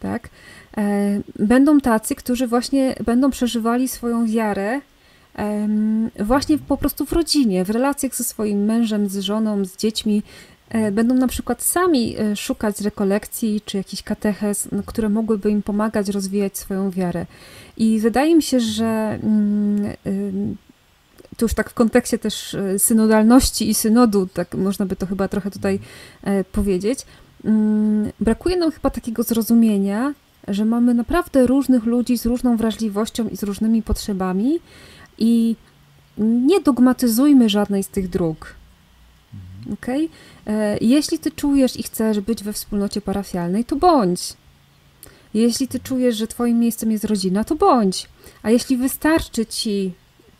Tak? Będą tacy, którzy właśnie będą przeżywali swoją wiarę właśnie po prostu w rodzinie, w relacjach ze swoim mężem, z żoną, z dziećmi. Będą na przykład sami szukać rekolekcji czy jakichś katechez, które mogłyby im pomagać rozwijać swoją wiarę. I wydaje mi się, że to już tak w kontekście też synodalności i synodu, tak można by to chyba trochę tutaj powiedzieć, brakuje nam chyba takiego zrozumienia, że mamy naprawdę różnych ludzi z różną wrażliwością i z różnymi potrzebami i nie dogmatyzujmy żadnej z tych dróg. Okay? Jeśli ty czujesz i chcesz być we wspólnocie parafialnej, to bądź. Jeśli ty czujesz, że twoim miejscem jest rodzina, to bądź. A jeśli wystarczy ci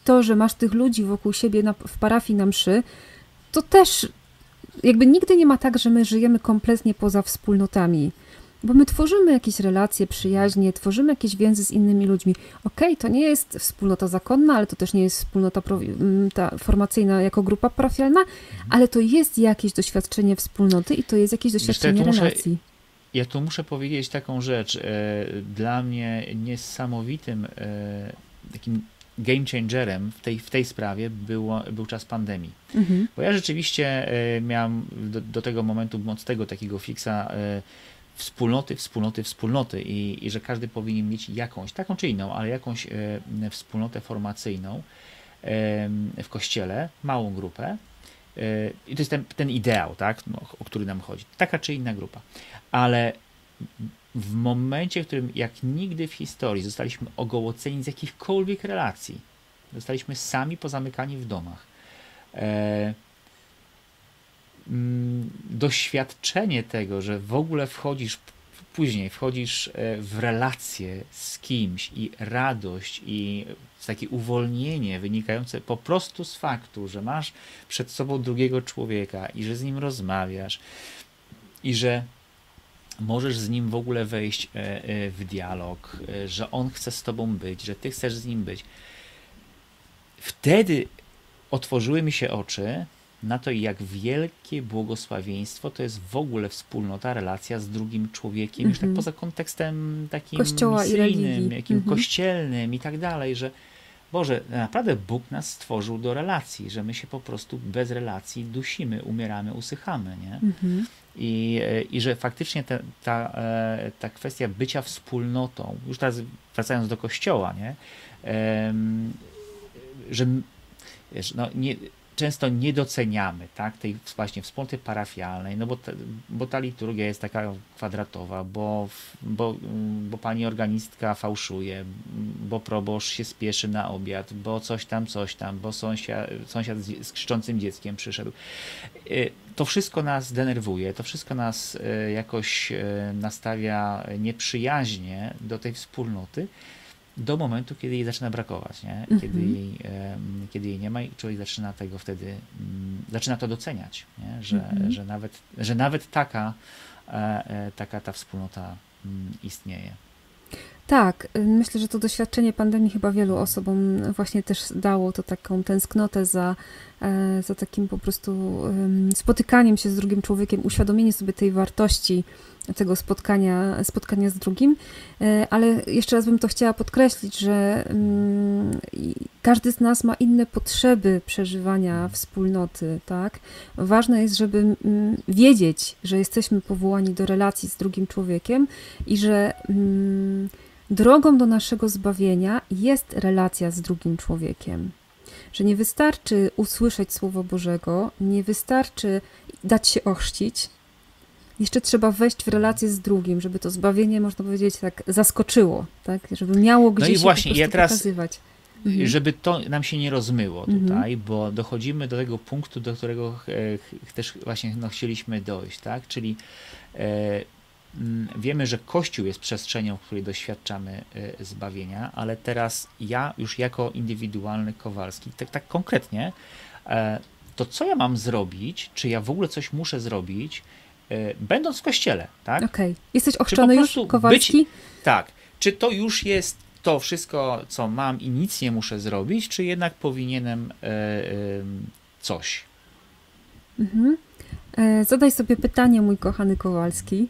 to, że masz tych ludzi wokół siebie w parafii na mszy, to też jakby nigdy nie ma tak, że my żyjemy kompletnie poza wspólnotami. Bo my tworzymy jakieś relacje, przyjaźnie, tworzymy jakieś więzy z innymi ludźmi. Okej, to nie jest wspólnota zakonna, ale to też nie jest wspólnota ta formacyjna jako grupa parafialna, ale to jest jakieś doświadczenie wspólnoty i to jest jakieś doświadczenie relacji. Ja tu muszę powiedzieć taką rzecz. Dla mnie niesamowitym takim game changerem w tej sprawie był czas pandemii. Bo ja rzeczywiście miałam do tego momentu mocnego takiego fiksa wspólnoty i że każdy powinien mieć jakąś, taką czy inną, ale jakąś wspólnotę formacyjną w kościele, małą grupę. I to jest ten ideał, tak, no, o który nam chodzi. Taka czy inna grupa. Ale w momencie, w którym jak nigdy w historii zostaliśmy ogołoceni z jakichkolwiek relacji, zostaliśmy sami pozamykani w domach, doświadczenie tego, że w ogóle wchodzisz w relacje z kimś i radość i takie uwolnienie wynikające po prostu z faktu, że masz przed sobą drugiego człowieka i że z nim rozmawiasz i że możesz z nim w ogóle wejść w dialog, że on chce z tobą być, że ty chcesz z nim być. Wtedy otworzyły mi się oczy na to, jak wielkie błogosławieństwo to jest w ogóle wspólnota, relacja z drugim człowiekiem, już tak poza kontekstem takim kościoła misyjnym, jakim kościelnym i tak dalej, że Boże, naprawdę Bóg nas stworzył do relacji, że my się po prostu bez relacji dusimy, umieramy, usychamy, nie? I że faktycznie ta kwestia bycia wspólnotą, już teraz wracając do kościoła, nie? Że wiesz, no nie... Często nie doceniamy, tak, tej właśnie wspólnoty parafialnej, no bo ta liturgia jest taka kwadratowa, bo pani organistka fałszuje, bo proboszcz się spieszy na obiad, bo coś tam, bo sąsiad z krzyczącym dzieckiem przyszedł. To wszystko nas denerwuje, to wszystko nas jakoś nastawia nieprzyjaźnie do tej wspólnoty, do momentu, kiedy jej zaczyna brakować, nie? Kiedy jej nie ma i człowiek zaczyna tego wtedy, zaczyna to doceniać, nie? Że nawet taka ta wspólnota istnieje. Tak, myślę, że to doświadczenie pandemii chyba wielu osobom właśnie też dało to taką tęsknotę za takim po prostu spotykaniem się z drugim człowiekiem, uświadomienie sobie tej wartości tego spotkania z drugim, ale jeszcze raz bym to chciała podkreślić, że każdy z nas ma inne potrzeby przeżywania wspólnoty, tak? Ważne jest, żeby wiedzieć, że jesteśmy powołani do relacji z drugim człowiekiem i że drogą do naszego zbawienia jest relacja z drugim człowiekiem. Że nie wystarczy usłyszeć Słowo Bożego, nie wystarczy dać się ochrzcić, jeszcze trzeba wejść w relację z drugim, żeby to zbawienie, można powiedzieć, tak zaskoczyło, tak? Żeby miało gdzieś no i właśnie, się po prostu pokazywać. Żeby to nam się nie rozmyło tutaj, bo dochodzimy do tego punktu, do którego też właśnie chcieliśmy dojść, tak? Czyli wiemy, że Kościół jest przestrzenią, w której doświadczamy zbawienia, ale teraz ja już jako indywidualny Kowalski, tak konkretnie, to co ja mam zrobić, czy ja w ogóle coś muszę zrobić, będąc w kościele, tak? Okej. Jesteś ochrzczony już, Kowalski? Tak. Czy to już jest to wszystko, co mam i nic nie muszę zrobić, czy jednak powinienem coś? Zadaj sobie pytanie, mój kochany Kowalski.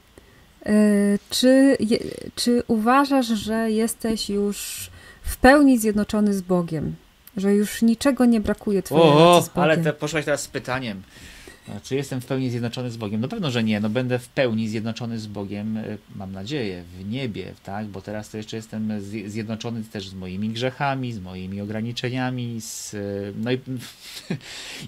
Czy uważasz, że jesteś już w pełni zjednoczony z Bogiem? Że już niczego nie brakuje twojej relacji z Bogiem? Ale poszłaś teraz z pytaniem. Czy jestem w pełni zjednoczony z Bogiem? No pewno, że nie. No będę w pełni zjednoczony z Bogiem, mam nadzieję, w niebie, tak? Bo teraz to jeszcze jestem zjednoczony też z moimi grzechami, z moimi ograniczeniami, no i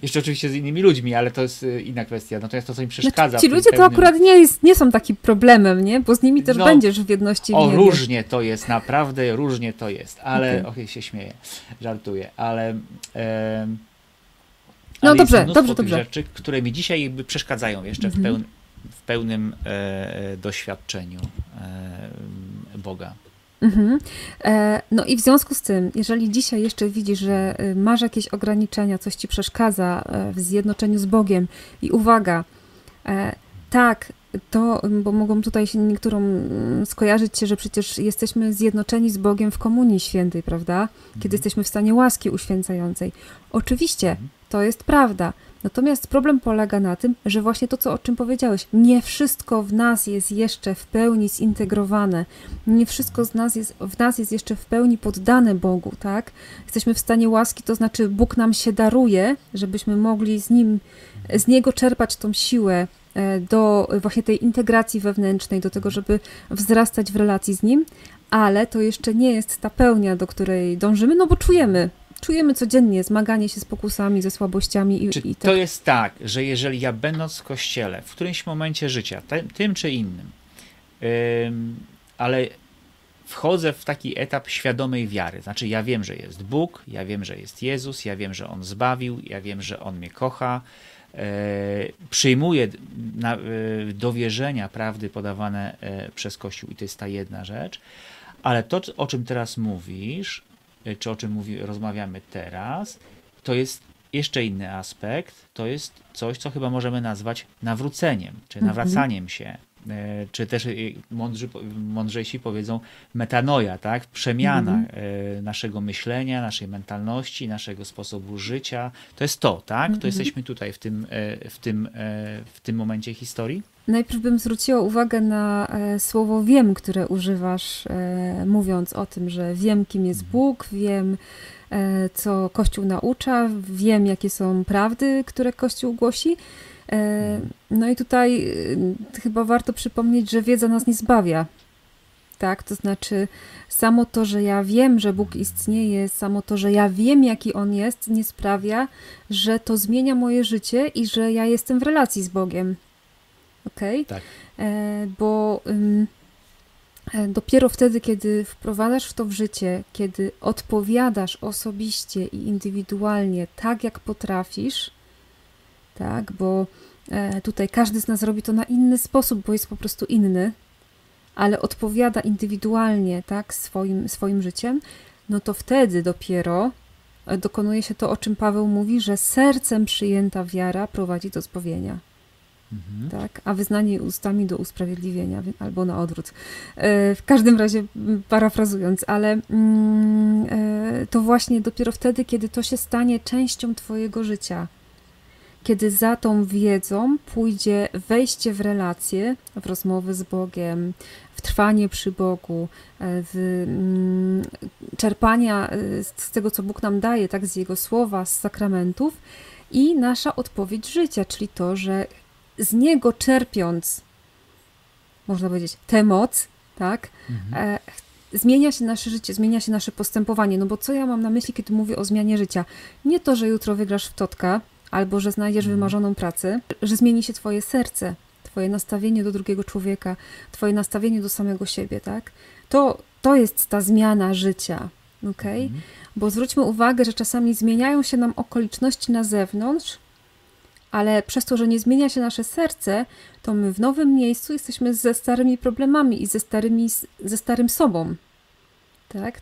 jeszcze oczywiście z innymi ludźmi, ale to jest inna kwestia. Natomiast to, co mi przeszkadza... Znaczy, ci ludzie to akurat nie są takim problemem, nie? Bo z nimi też będziesz w jedności w niebie. O, różnie to jest, naprawdę różnie to jest. Ale, okej, się śmieję, żartuję, ale... No ale dobrze. Rzeczy, które mi dzisiaj jakby przeszkadzają jeszcze w pełnym doświadczeniu Boga. No i w związku z tym, jeżeli dzisiaj jeszcze widzisz, że masz jakieś ograniczenia, coś ci przeszkadza w zjednoczeniu z Bogiem i uwaga, to, bo mogą tutaj się niektórym skojarzyć się, że przecież jesteśmy zjednoczeni z Bogiem w Komunii Świętej, prawda? Kiedy jesteśmy w stanie łaski uświęcającej. Oczywiście, to jest prawda. Natomiast problem polega na tym, że właśnie to, o czym powiedziałeś, nie wszystko w nas jest jeszcze w pełni zintegrowane. Nie wszystko w nas jest jeszcze w pełni poddane Bogu, tak? Jesteśmy w stanie łaski, to znaczy Bóg nam się daruje, żebyśmy mogli z Niego czerpać tą siłę do właśnie tej integracji wewnętrznej, do tego, żeby wzrastać w relacji z Nim, ale to jeszcze nie jest ta pełnia, do której dążymy, no bo czujemy codziennie zmaganie się z pokusami, ze słabościami. I tak. To jest tak, że jeżeli ja będąc w Kościele, w którymś momencie życia, tym czy innym, ale wchodzę w taki etap świadomej wiary. Znaczy ja wiem, że jest Bóg, ja wiem, że jest Jezus, ja wiem, że On zbawił, ja wiem, że On mnie kocha. Przyjmuję do wierzenia prawdy podawane przez Kościół i to jest ta jedna rzecz. Ale to, o czym teraz mówisz, czy o czym rozmawiamy teraz, to jest jeszcze inny aspekt. To jest coś, co chyba możemy nazwać nawróceniem, czy nawracaniem się. Czy też mądrzejsi powiedzą metanoja, tak? Przemiana naszego myślenia, naszej mentalności, naszego sposobu życia. To jest to, tak? To jesteśmy tutaj w tym momencie historii. Najpierw bym zwróciła uwagę na słowo wiem, które używasz, mówiąc o tym, że wiem, kim jest Bóg, wiem, co Kościół naucza, wiem, jakie są prawdy, które Kościół głosi. No i tutaj chyba warto przypomnieć, że wiedza nas nie zbawia, tak? To znaczy samo to, że ja wiem, że Bóg istnieje, samo to, że ja wiem, jaki On jest, nie sprawia, że to zmienia moje życie i że ja jestem w relacji z Bogiem, okej? Tak. Bo dopiero wtedy, kiedy wprowadzasz to w życie, kiedy odpowiadasz osobiście i indywidualnie tak, jak potrafisz, tak, bo tutaj każdy z nas robi to na inny sposób, bo jest po prostu inny, ale odpowiada indywidualnie, tak, swoim życiem, no to wtedy dopiero dokonuje się to, o czym Paweł mówi, że sercem przyjęta wiara prowadzi do zbawienia, tak, a wyznanie ustami do usprawiedliwienia, albo na odwrót. W każdym razie parafrazując, ale to właśnie dopiero wtedy, kiedy to się stanie częścią twojego życia, kiedy za tą wiedzą pójdzie wejście w relacje, w rozmowy z Bogiem, w trwanie przy Bogu, w czerpania z tego, co Bóg nam daje, tak, z Jego słowa, z sakramentów i nasza odpowiedź życia, czyli to, że z Niego czerpiąc, można powiedzieć, tę moc, tak, zmienia się nasze życie, zmienia się nasze postępowanie. No bo co ja mam na myśli, kiedy mówię o zmianie życia? Nie to, że jutro wygrasz w totka, albo że znajdziesz wymarzoną pracę, że zmieni się twoje serce, twoje nastawienie do drugiego człowieka, twoje nastawienie do samego siebie, tak? To jest ta zmiana życia, okej? Bo zwróćmy uwagę, że czasami zmieniają się nam okoliczności na zewnątrz, ale przez to, że nie zmienia się nasze serce, to my w nowym miejscu jesteśmy ze starymi problemami i ze starym sobą, tak?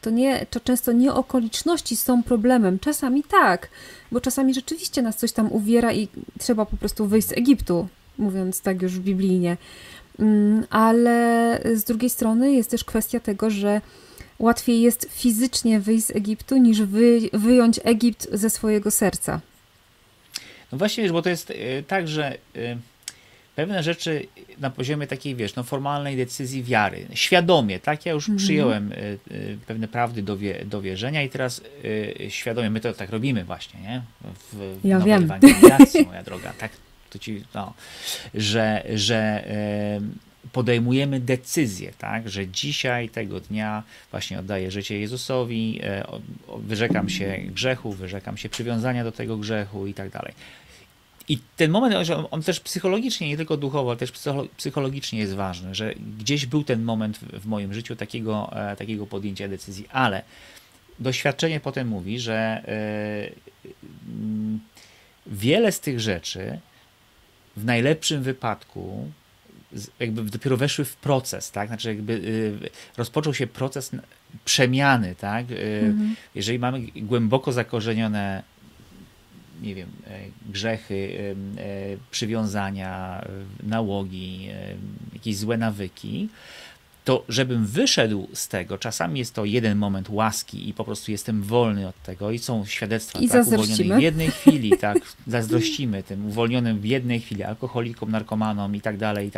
To często nie okoliczności są problemem. Czasami tak, bo czasami rzeczywiście nas coś tam uwiera i trzeba po prostu wyjść z Egiptu, mówiąc tak już biblijnie. Ale z drugiej strony jest też kwestia tego, że łatwiej jest fizycznie wyjść z Egiptu, niż wyjąć Egipt ze swojego serca. No właśnie, wiesz, bo to jest tak, że pewne rzeczy na poziomie takiej, wiesz, no formalnej decyzji wiary, świadomie, tak? Ja już przyjąłem pewne prawdy do wierzenia i teraz świadomie, my to tak robimy właśnie, nie? Ja wiem. Moja droga, tak? To ci, no, że podejmujemy decyzję, tak? Że dzisiaj, tego dnia właśnie oddaję życie Jezusowi, wyrzekam się grzechu, wyrzekam się przywiązania do tego grzechu i tak dalej. I ten moment, że on też psychologicznie, nie tylko duchowo, ale też psychologicznie jest ważny, że gdzieś był ten moment w moim życiu takiego podjęcia decyzji, ale doświadczenie potem mówi, że wiele z tych rzeczy w najlepszym wypadku jakby dopiero weszły w proces, tak? Znaczy jakby rozpoczął się proces przemiany, tak? Jeżeli mamy głęboko zakorzenione, nie wiem, grzechy, przywiązania, nałogi, jakieś złe nawyki, to żebym wyszedł z tego, czasami jest to jeden moment łaski i po prostu jestem wolny od tego i są świadectwa, tak, uwolnionych w jednej chwili, tak, zazdrościmy tym uwolnionym w jednej chwili alkoholikom, narkomanom i tak dalej,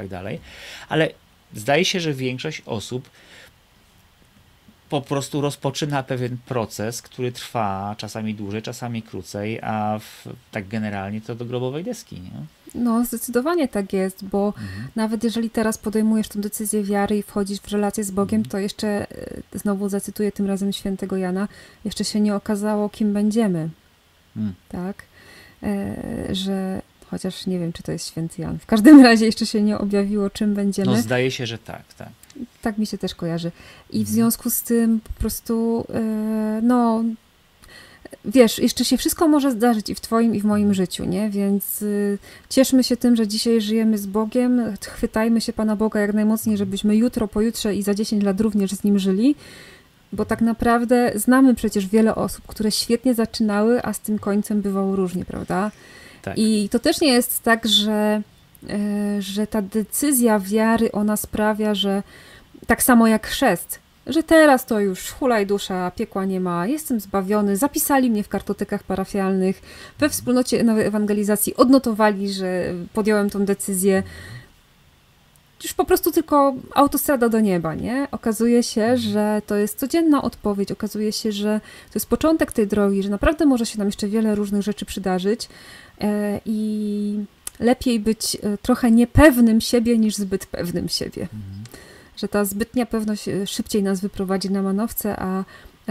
ale zdaje się, że większość osób po prostu rozpoczyna pewien proces, który trwa czasami dłużej, czasami krócej, a tak generalnie to do grobowej deski, nie? No, zdecydowanie tak jest, bo nawet jeżeli teraz podejmujesz tę decyzję wiary i wchodzisz w relację z Bogiem, to jeszcze, znowu zacytuję tym razem świętego Jana, jeszcze się nie okazało, kim będziemy. Tak? Że, chociaż nie wiem, czy to jest święty Jan. W każdym razie jeszcze się nie objawiło, czym będziemy. No, zdaje się, że tak, tak. Tak mi się też kojarzy. I w związku z tym po prostu, no... Wiesz, jeszcze się wszystko może zdarzyć i w twoim, i w moim życiu, nie? Więc cieszmy się tym, że dzisiaj żyjemy z Bogiem, chwytajmy się Pana Boga jak najmocniej, żebyśmy jutro, pojutrze i za 10 lat również z Nim żyli, bo tak naprawdę znamy przecież wiele osób, które świetnie zaczynały, a z tym końcem bywało różnie, prawda? Tak. I to też nie jest tak, że ta decyzja wiary, ona sprawia, że tak samo jak chrzest, że teraz to już hulaj dusza, piekła nie ma, jestem zbawiony, zapisali mnie w kartotekach parafialnych, we wspólnocie nowej ewangelizacji odnotowali, że podjąłem tą decyzję. Już po prostu tylko autostrada do nieba, nie? Okazuje się, że to jest codzienna odpowiedź, okazuje się, że to jest początek tej drogi, że naprawdę może się nam jeszcze wiele różnych rzeczy przydarzyć i lepiej być trochę niepewnym siebie niż zbyt pewnym siebie. Że ta zbytnia pewność szybciej nas wyprowadzi na manowce, a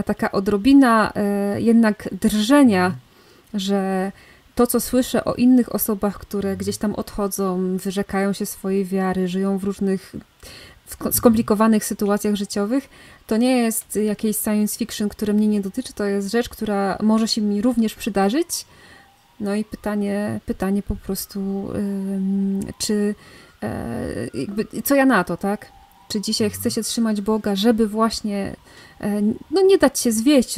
taka odrobina jednak drżenia, że to, co słyszę o innych osobach, które gdzieś tam odchodzą, wyrzekają się swojej wiary, żyją w różnych skomplikowanych sytuacjach życiowych, to nie jest jakieś science fiction, które mnie nie dotyczy, to jest rzecz, która może się mi również przydarzyć. No i pytanie po prostu, czy jakby, co ja na to, tak? Czy dzisiaj chce się trzymać Boga, żeby właśnie no, nie dać się zwieść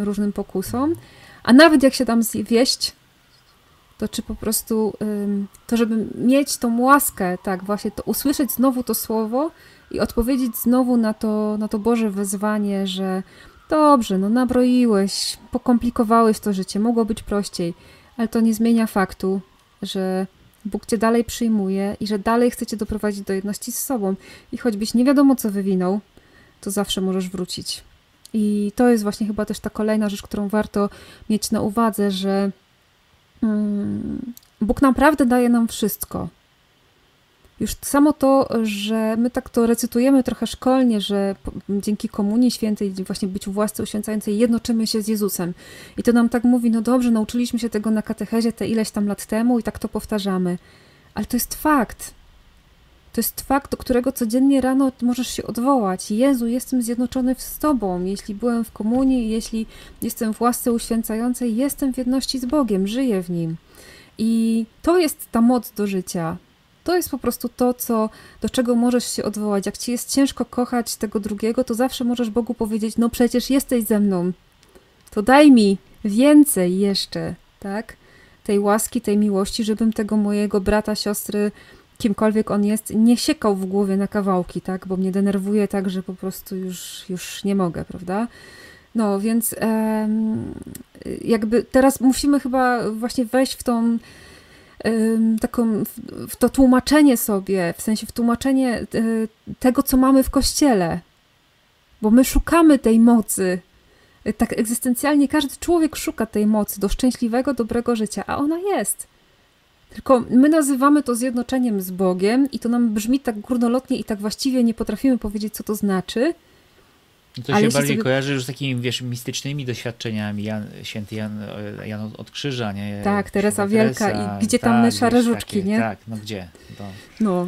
różnym pokusom, a nawet jak się dam zwieść, to czy po prostu to, żeby mieć tą łaskę, tak właśnie, to usłyszeć znowu to słowo i odpowiedzieć znowu na to Boże wezwanie, że dobrze, no nabroiłeś, pokomplikowałeś to życie, mogło być prościej, ale to nie zmienia faktu, że Bóg Cię dalej przyjmuje i że dalej chce Cię doprowadzić do jedności z sobą. I choćbyś nie wiadomo co wywinął, to zawsze możesz wrócić. I to jest właśnie chyba też ta kolejna rzecz, którą warto mieć na uwadze, że Bóg naprawdę daje nam wszystko. Już samo to, że my tak to recytujemy trochę szkolnie, że dzięki Komunii Świętej, właśnie byciu w łasce uświęcającej, jednoczymy się z Jezusem. I to nam tak mówi, no dobrze, nauczyliśmy się tego na katechezie te ileś tam lat temu i tak to powtarzamy. Ale to jest fakt. To jest fakt, do którego codziennie rano możesz się odwołać. Jezu, jestem zjednoczony z Tobą. Jeśli byłem w komunii, jeśli jestem w łasce uświęcającej, jestem w jedności z Bogiem, żyję w Nim. I to jest ta moc do życia. To jest po prostu to, do czego możesz się odwołać. Jak ci jest ciężko kochać tego drugiego, to zawsze możesz Bogu powiedzieć, no przecież jesteś ze mną. To daj mi więcej jeszcze, tak? Tej łaski, tej miłości, żebym tego mojego brata, siostry, kimkolwiek on jest, nie siekał w głowie na kawałki, tak? Bo mnie denerwuje tak, że po prostu już nie mogę, prawda? No, więc jakby teraz musimy chyba właśnie wejść w tą w to tłumaczenie sobie, w sensie w tłumaczenie tego, co mamy w Kościele. Bo my szukamy tej mocy. Tak egzystencjalnie każdy człowiek szuka tej mocy do szczęśliwego, dobrego życia, a ona jest. Tylko my nazywamy to zjednoczeniem z Bogiem i to nam brzmi tak górnolotnie i tak właściwie nie potrafimy powiedzieć, co to znaczy. No to się bardziej kojarzy już z takimi, wiesz, mistycznymi doświadczeniami. Jan od Krzyża, nie? Tak, Teresa Wielka i gdzie tam nasza ryżuczki, nie? Tak, no gdzie?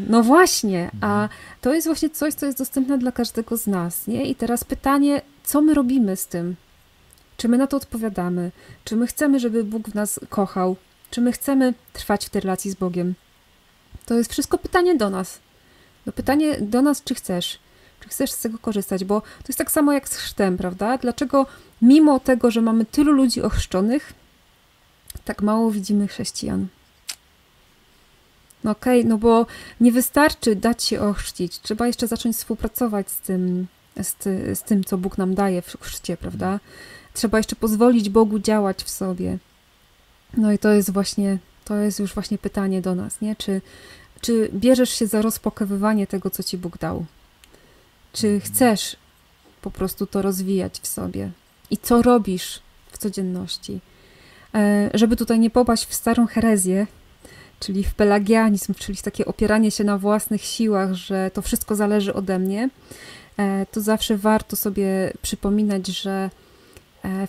No właśnie, a to jest właśnie coś, co jest dostępne dla każdego z nas, nie? I teraz pytanie, co my robimy z tym? Czy my na to odpowiadamy? Czy my chcemy, żeby Bóg w nas kochał? Czy my chcemy trwać w tej relacji z Bogiem? To jest wszystko pytanie do nas. No pytanie do nas, czy chcesz? Czy chcesz z tego korzystać? Bo to jest tak samo jak z chrztem, prawda? Dlaczego mimo tego, że mamy tylu ludzi ochrzczonych, tak mało widzimy chrześcijan? No okej, no bo nie wystarczy dać się ochrzcić. Trzeba jeszcze zacząć współpracować z tym, co Bóg nam daje w chrzcie, prawda? Trzeba jeszcze pozwolić Bogu działać w sobie. No i to jest już właśnie pytanie do nas, nie? Czy bierzesz się za rozpakowywanie tego, co Ci Bóg dał? Czy chcesz po prostu to rozwijać w sobie? I co robisz w codzienności? Żeby tutaj nie popaść w starą herezję, czyli w pelagianizm, czyli takie opieranie się na własnych siłach, że to wszystko zależy ode mnie, to zawsze warto sobie przypominać, że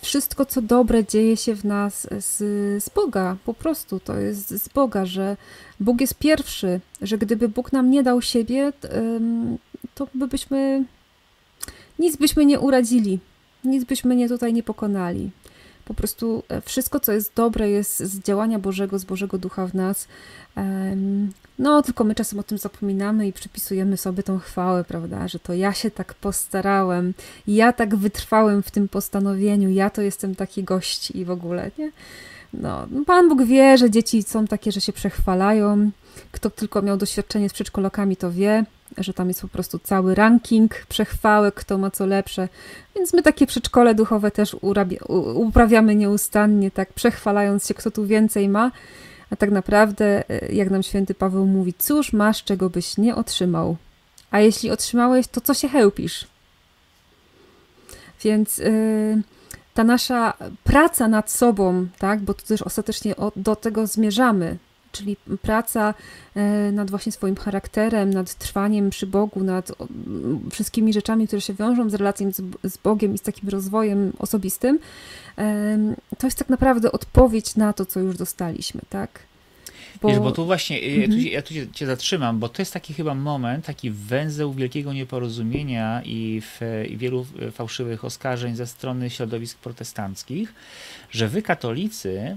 wszystko, co dobre, dzieje się w nas z Boga, po prostu to jest z Boga, że Bóg jest pierwszy, że gdyby Bóg nam nie dał siebie, to byśmy nic byśmy nie uradzili, nic byśmy nie pokonali. Po prostu wszystko, co jest dobre, jest z działania Bożego, z Bożego Ducha w nas. No, tylko my czasem o tym zapominamy i przypisujemy sobie tą chwałę, prawda? Że to ja się tak postarałem, ja tak wytrwałem w tym postanowieniu, ja to jestem taki gość i w ogóle, nie? No, Pan Bóg wie, że dzieci są takie, że się przechwalają. Kto tylko miał doświadczenie z przedszkolakami, to wie, że tam jest po prostu cały ranking przechwałek, kto ma co lepsze. Więc my takie przedszkole duchowe też uprawiamy nieustannie, tak przechwalając się, kto tu więcej ma. A tak naprawdę, jak nam święty Paweł mówi, cóż masz, czego byś nie otrzymał? A jeśli otrzymałeś, to co się chełpisz? Więc ta nasza praca nad sobą, tak, bo to też ostatecznie do tego zmierzamy, czyli praca nad właśnie swoim charakterem, nad trwaniem przy Bogu, nad wszystkimi rzeczami, które się wiążą z relacją z Bogiem i z takim rozwojem osobistym, to jest tak naprawdę odpowiedź na to, co już dostaliśmy, tak? Bo tu właśnie, ja tu się zatrzymam, bo to jest taki chyba moment, taki węzeł wielkiego nieporozumienia i wielu fałszywych oskarżeń ze strony środowisk protestanckich, że wy katolicy,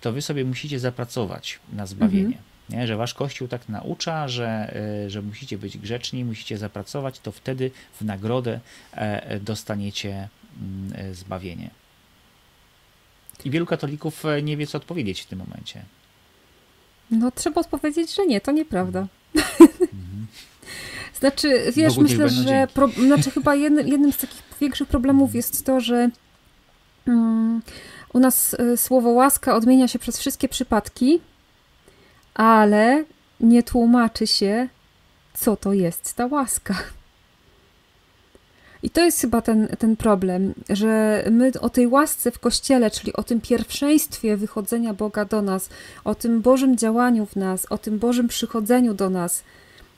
to wy sobie musicie zapracować na zbawienie. Nie? Że wasz Kościół tak naucza, że musicie być grzeczni, musicie zapracować, to wtedy w nagrodę dostaniecie zbawienie. I wielu katolików nie wie, co odpowiedzieć w tym momencie. No trzeba odpowiedzieć, że nie, to nieprawda. Znaczy, wiesz, myślę, że chyba jednym z takich większych problemów jest to, że u nas słowo łaska odmienia się przez wszystkie przypadki, ale nie tłumaczy się, co to jest ta łaska. I to jest chyba ten problem, że my o tej łasce w Kościele, czyli o tym pierwszeństwie wychodzenia Boga do nas, o tym Bożym działaniu w nas, o tym Bożym przychodzeniu do nas,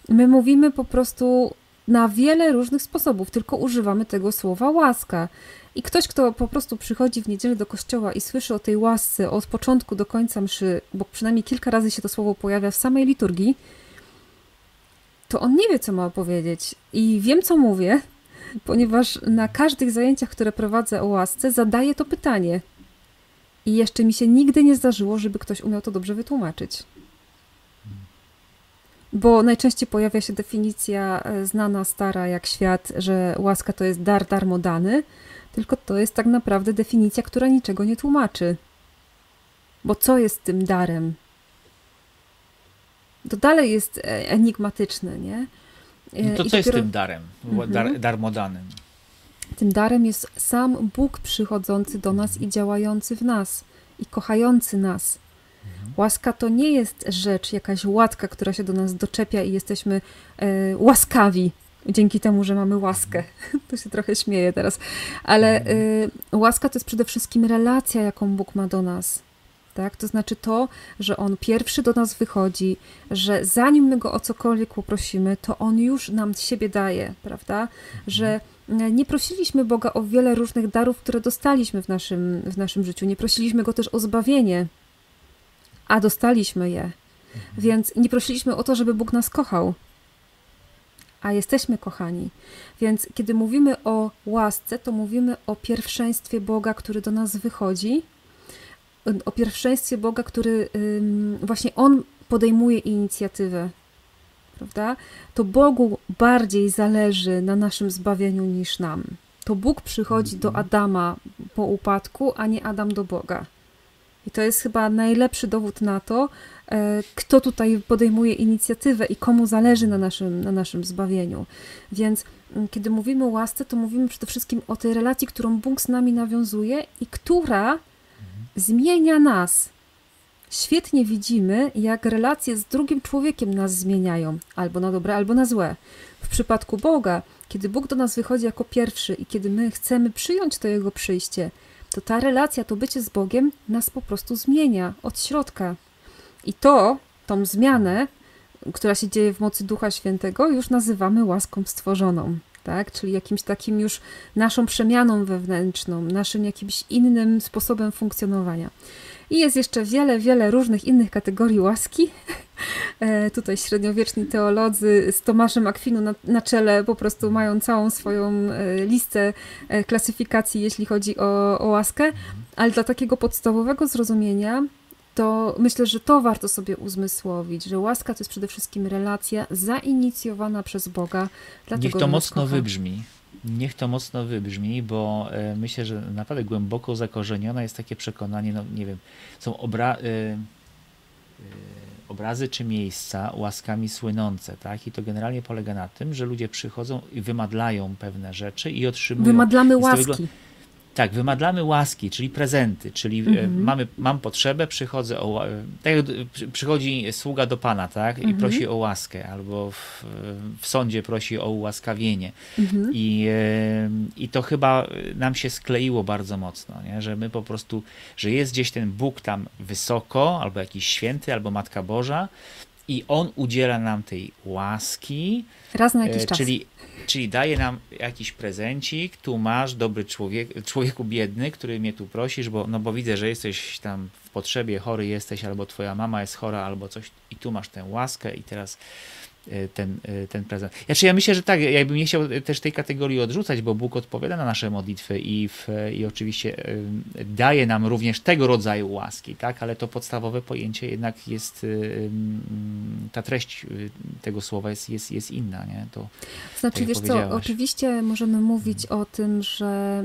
my mówimy po prostu na wiele różnych sposobów, tylko używamy tego słowa łaska. I ktoś, kto po prostu przychodzi w niedzielę do kościoła i słyszy o tej łasce od początku do końca mszy, bo przynajmniej kilka razy się to słowo pojawia w samej liturgii, to on nie wie, co ma powiedzieć. I wiem, co mówię, ponieważ na każdych zajęciach, które prowadzę o łasce, zadaję to pytanie. I jeszcze mi się nigdy nie zdarzyło, żeby ktoś umiał to dobrze wytłumaczyć. Bo najczęściej pojawia się definicja znana, stara jak świat, że łaska to jest dar darmo dany, tylko to jest tak naprawdę definicja, która niczego nie tłumaczy. Bo co jest tym darem? To dalej jest enigmatyczne, nie? No to co jest tym darem, darmodanym? Tym darem jest sam Bóg przychodzący do nas i działający w nas i kochający nas. Łaska to nie jest rzecz, jakaś łatka, która się do nas doczepia i jesteśmy łaskawi dzięki temu, że mamy łaskę. To się trochę śmieję teraz. Ale łaska to jest przede wszystkim relacja, jaką Bóg ma do nas. Tak? To znaczy to, że On pierwszy do nas wychodzi, że zanim my Go o cokolwiek poprosimy, to On już nam siebie daje, prawda? Że nie prosiliśmy Boga o wiele różnych darów, które dostaliśmy w naszym życiu. Nie prosiliśmy Go też o zbawienie, a dostaliśmy je. Więc nie prosiliśmy o to, żeby Bóg nas kochał, a jesteśmy kochani. Więc kiedy mówimy o łasce, to mówimy o pierwszeństwie Boga, który do nas wychodzi, o pierwszeństwie Boga, który właśnie On podejmuje inicjatywę, prawda? To Bogu bardziej zależy na naszym zbawieniu niż nam. To Bóg przychodzi do Adama po upadku, a nie Adam do Boga. I to jest chyba najlepszy dowód na to, kto tutaj podejmuje inicjatywę i komu zależy na naszym zbawieniu. Więc kiedy mówimy o łasce, to mówimy przede wszystkim o tej relacji, którą Bóg z nami nawiązuje i która zmienia nas. Świetnie widzimy, jak relacje z drugim człowiekiem nas zmieniają, albo na dobre, albo na złe. W przypadku Boga, kiedy Bóg do nas wychodzi jako pierwszy i kiedy my chcemy przyjąć to Jego przyjście, to ta relacja, to bycie z Bogiem nas po prostu zmienia od środka. I to tą zmianę, która się dzieje w mocy Ducha Świętego, już nazywamy łaską stworzoną, tak? Czyli jakimś takim już naszą przemianą wewnętrzną, naszym jakimś innym sposobem funkcjonowania. I jest jeszcze wiele, wiele różnych innych kategorii łaski. Tutaj średniowieczni teolodzy z Tomaszem Akwinu na czele po prostu mają całą swoją listę klasyfikacji, jeśli chodzi o łaskę. Ale dla takiego podstawowego zrozumienia to myślę, że to warto sobie uzmysłowić, że łaska to jest przede wszystkim relacja zainicjowana przez Boga. Niech to mocno wybrzmi. Niech to mocno wybrzmi, bo myślę, że naprawdę głęboko zakorzenione jest takie przekonanie, no nie wiem, są obrazy czy miejsca łaskami słynące, tak? I to generalnie polega na tym, że ludzie przychodzą i wymadlają pewne rzeczy i otrzymują... Wymadlamy łaski. Tak, wymadlamy łaski, czyli prezenty, czyli mam potrzebę, przychodzę o tak jak przychodzi sługa do Pana, tak, i prosi o łaskę, albo w sądzie prosi o ułaskawienie. I to chyba nam się skleiło bardzo mocno, nie? Że my po prostu, że jest gdzieś ten Bóg tam wysoko, albo jakiś święty, albo Matka Boża, i On udziela nam tej łaski. Raz na jakiś czas. Czyli daje nam jakiś prezencik. Tu masz, dobry człowieku biedny, który mnie tu prosisz, bo widzę, że jesteś tam w potrzebie, chory jesteś, albo twoja mama jest chora, albo coś. I tu masz tę łaskę i teraz ten prezent. Ja myślę, że tak, jakbym nie chciał też tej kategorii odrzucać, bo Bóg odpowiada na nasze modlitwy i oczywiście daje nam również tego rodzaju łaski, tak? Ale to podstawowe pojęcie jednak jest, ta treść tego słowa jest inna, nie? To, znaczy, wiesz co, oczywiście możemy mówić o tym, że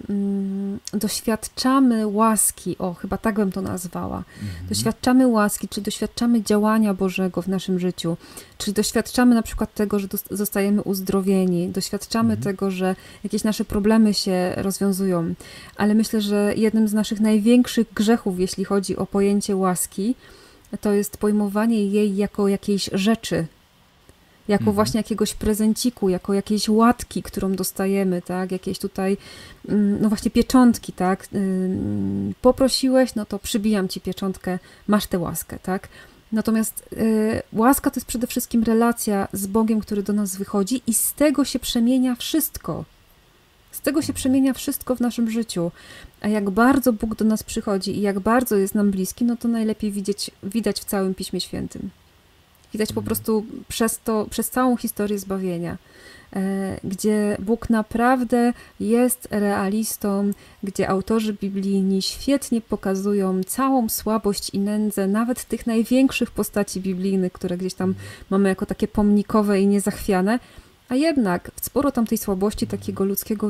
doświadczamy łaski, chyba tak bym to nazwała, doświadczamy łaski, czy doświadczamy działania Bożego w naszym życiu, czy doświadczamy na przykład tego, że zostajemy uzdrowieni, doświadczamy tego, że jakieś nasze problemy się rozwiązują, ale myślę, że jednym z naszych największych grzechów, jeśli chodzi o pojęcie łaski, to jest pojmowanie jej jako jakiejś rzeczy, jako właśnie jakiegoś prezenciku, jako jakiejś łatki, którą dostajemy, tak, jakieś tutaj, no właśnie pieczątki, tak, poprosiłeś, no to przybijam ci pieczątkę, masz tę łaskę, tak. Natomiast łaska to jest przede wszystkim relacja z Bogiem, który do nas wychodzi i z tego się przemienia wszystko. Z tego się przemienia wszystko w naszym życiu. A jak bardzo Bóg do nas przychodzi i jak bardzo jest nam bliski, no to najlepiej widać w całym Piśmie Świętym. Widać po prostu przez całą historię zbawienia, gdzie Bóg naprawdę jest realistą, gdzie autorzy biblijni świetnie pokazują całą słabość i nędzę nawet tych największych postaci biblijnych, które gdzieś tam mamy jako takie pomnikowe i niezachwiane, a jednak sporo tam tej słabości, takiego ludzkiego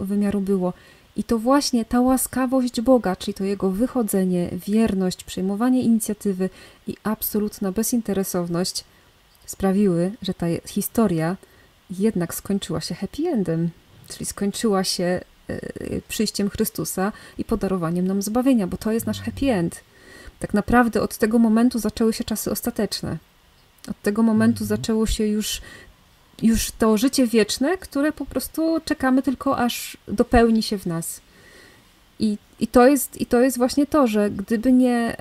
wymiaru było. I to właśnie ta łaskawość Boga, czyli to Jego wychodzenie, wierność, przejmowanie inicjatywy i absolutna bezinteresowność sprawiły, że ta historia jednak skończyła się happy endem, czyli skończyła się przyjściem Chrystusa i podarowaniem nam zbawienia, bo to jest nasz happy end. Tak naprawdę od tego momentu zaczęły się czasy ostateczne. Od tego momentu zaczęło się już to życie wieczne, które po prostu czekamy tylko, aż dopełni się w nas. I to jest właśnie to, że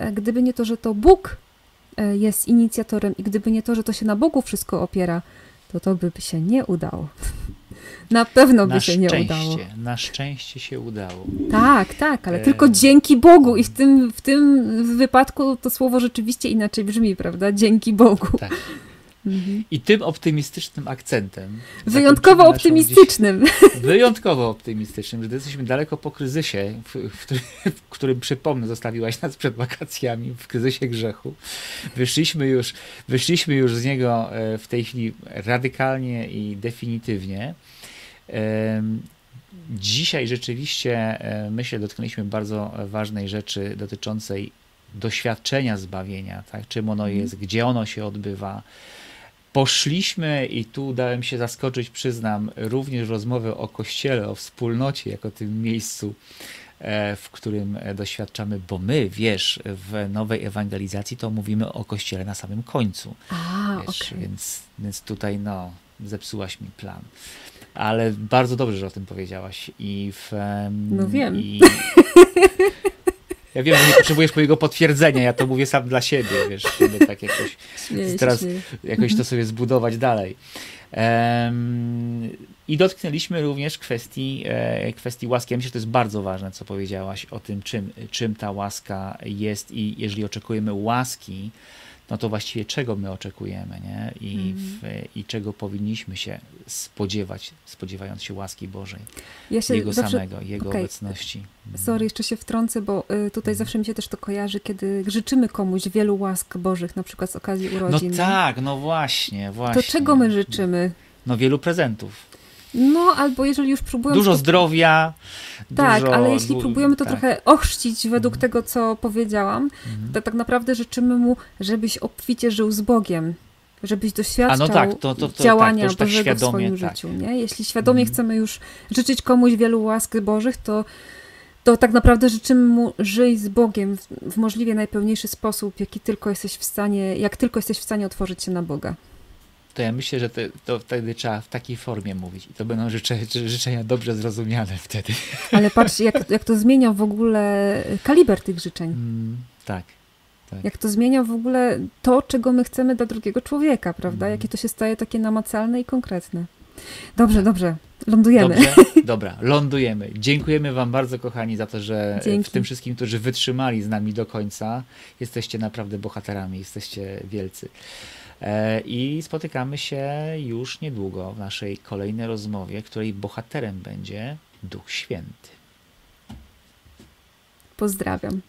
gdyby nie to, że to Bóg jest inicjatorem i gdyby nie to, że to się na Bogu wszystko opiera, to by się nie udało. Na pewno by się nie udało. Na szczęście się udało. Tak, ale tylko dzięki Bogu i w tym wypadku to słowo rzeczywiście inaczej brzmi, prawda? Dzięki Bogu. Tak. I tym optymistycznym akcentem. Wyjątkowo optymistycznym. Wyjątkowo optymistycznym, że jesteśmy daleko po kryzysie, w którym, przypomnę, zostawiłaś nas przed wakacjami, w kryzysie grzechu. Wyszliśmy już z niego w tej chwili radykalnie i definitywnie. Dzisiaj rzeczywiście, myślę, dotknęliśmy bardzo ważnej rzeczy dotyczącej doświadczenia zbawienia, tak? Czym ono jest, gdzie ono się odbywa. Poszliśmy, i tu dałem się zaskoczyć, przyznam, również rozmowę o Kościele, o wspólnocie, jako tym miejscu, w którym doświadczamy, bo my, wiesz, w nowej ewangelizacji to mówimy o Kościele na samym końcu. Okay. Więc tutaj zepsułaś mi plan. Ale bardzo dobrze, że o tym powiedziałaś. No wiem. Ja wiem, że nie potrzebujesz mojego potwierdzenia, ja to mówię sam dla siebie, wiesz, żeby tak jakoś teraz jakoś to sobie zbudować dalej. I dotknęliśmy również kwestii łaski. Ja myślę, że to jest bardzo ważne, co powiedziałaś o tym, czym ta łaska jest, i jeżeli oczekujemy łaski, no to właściwie czego my oczekujemy, nie? I czego powinniśmy się spodziewać, spodziewając się łaski Bożej, Jego samego, Jego obecności. Sorry, jeszcze się wtrącę, bo tutaj zawsze mi się też to kojarzy, kiedy życzymy komuś wielu łask Bożych, na przykład z okazji urodzin. No tak, no właśnie. To czego my życzymy? No wielu prezentów. No, albo jeżeli już próbujemy... Dużo zdrowia. Tak, ale jeśli próbujemy to trochę ochrzcić według tego, co powiedziałam, to tak naprawdę życzymy mu, żebyś obficie żył z Bogiem, żebyś doświadczał działania Bożego w swoim życiu. Nie? Jeśli świadomie chcemy już życzyć komuś wielu łask Bożych, to tak naprawdę życzymy mu: żyj z Bogiem w możliwie najpełniejszy sposób, jak tylko jesteś w stanie otworzyć się na Boga. To ja myślę, że to wtedy trzeba w takiej formie mówić. I to będą życzenia dobrze zrozumiane wtedy. Ale patrz, jak to zmienia w ogóle kaliber tych życzeń. Tak. Jak to zmienia w ogóle to, czego my chcemy dla drugiego człowieka, prawda? Jakie to się staje takie namacalne i konkretne. Dobrze. Lądujemy. Dobra, lądujemy. Dziękujemy wam bardzo, kochani, za to, że w tym wszystkim, którzy wytrzymali z nami do końca, jesteście naprawdę bohaterami, jesteście wielcy. I spotykamy się już niedługo w naszej kolejnej rozmowie, której bohaterem będzie Duch Święty. Pozdrawiam.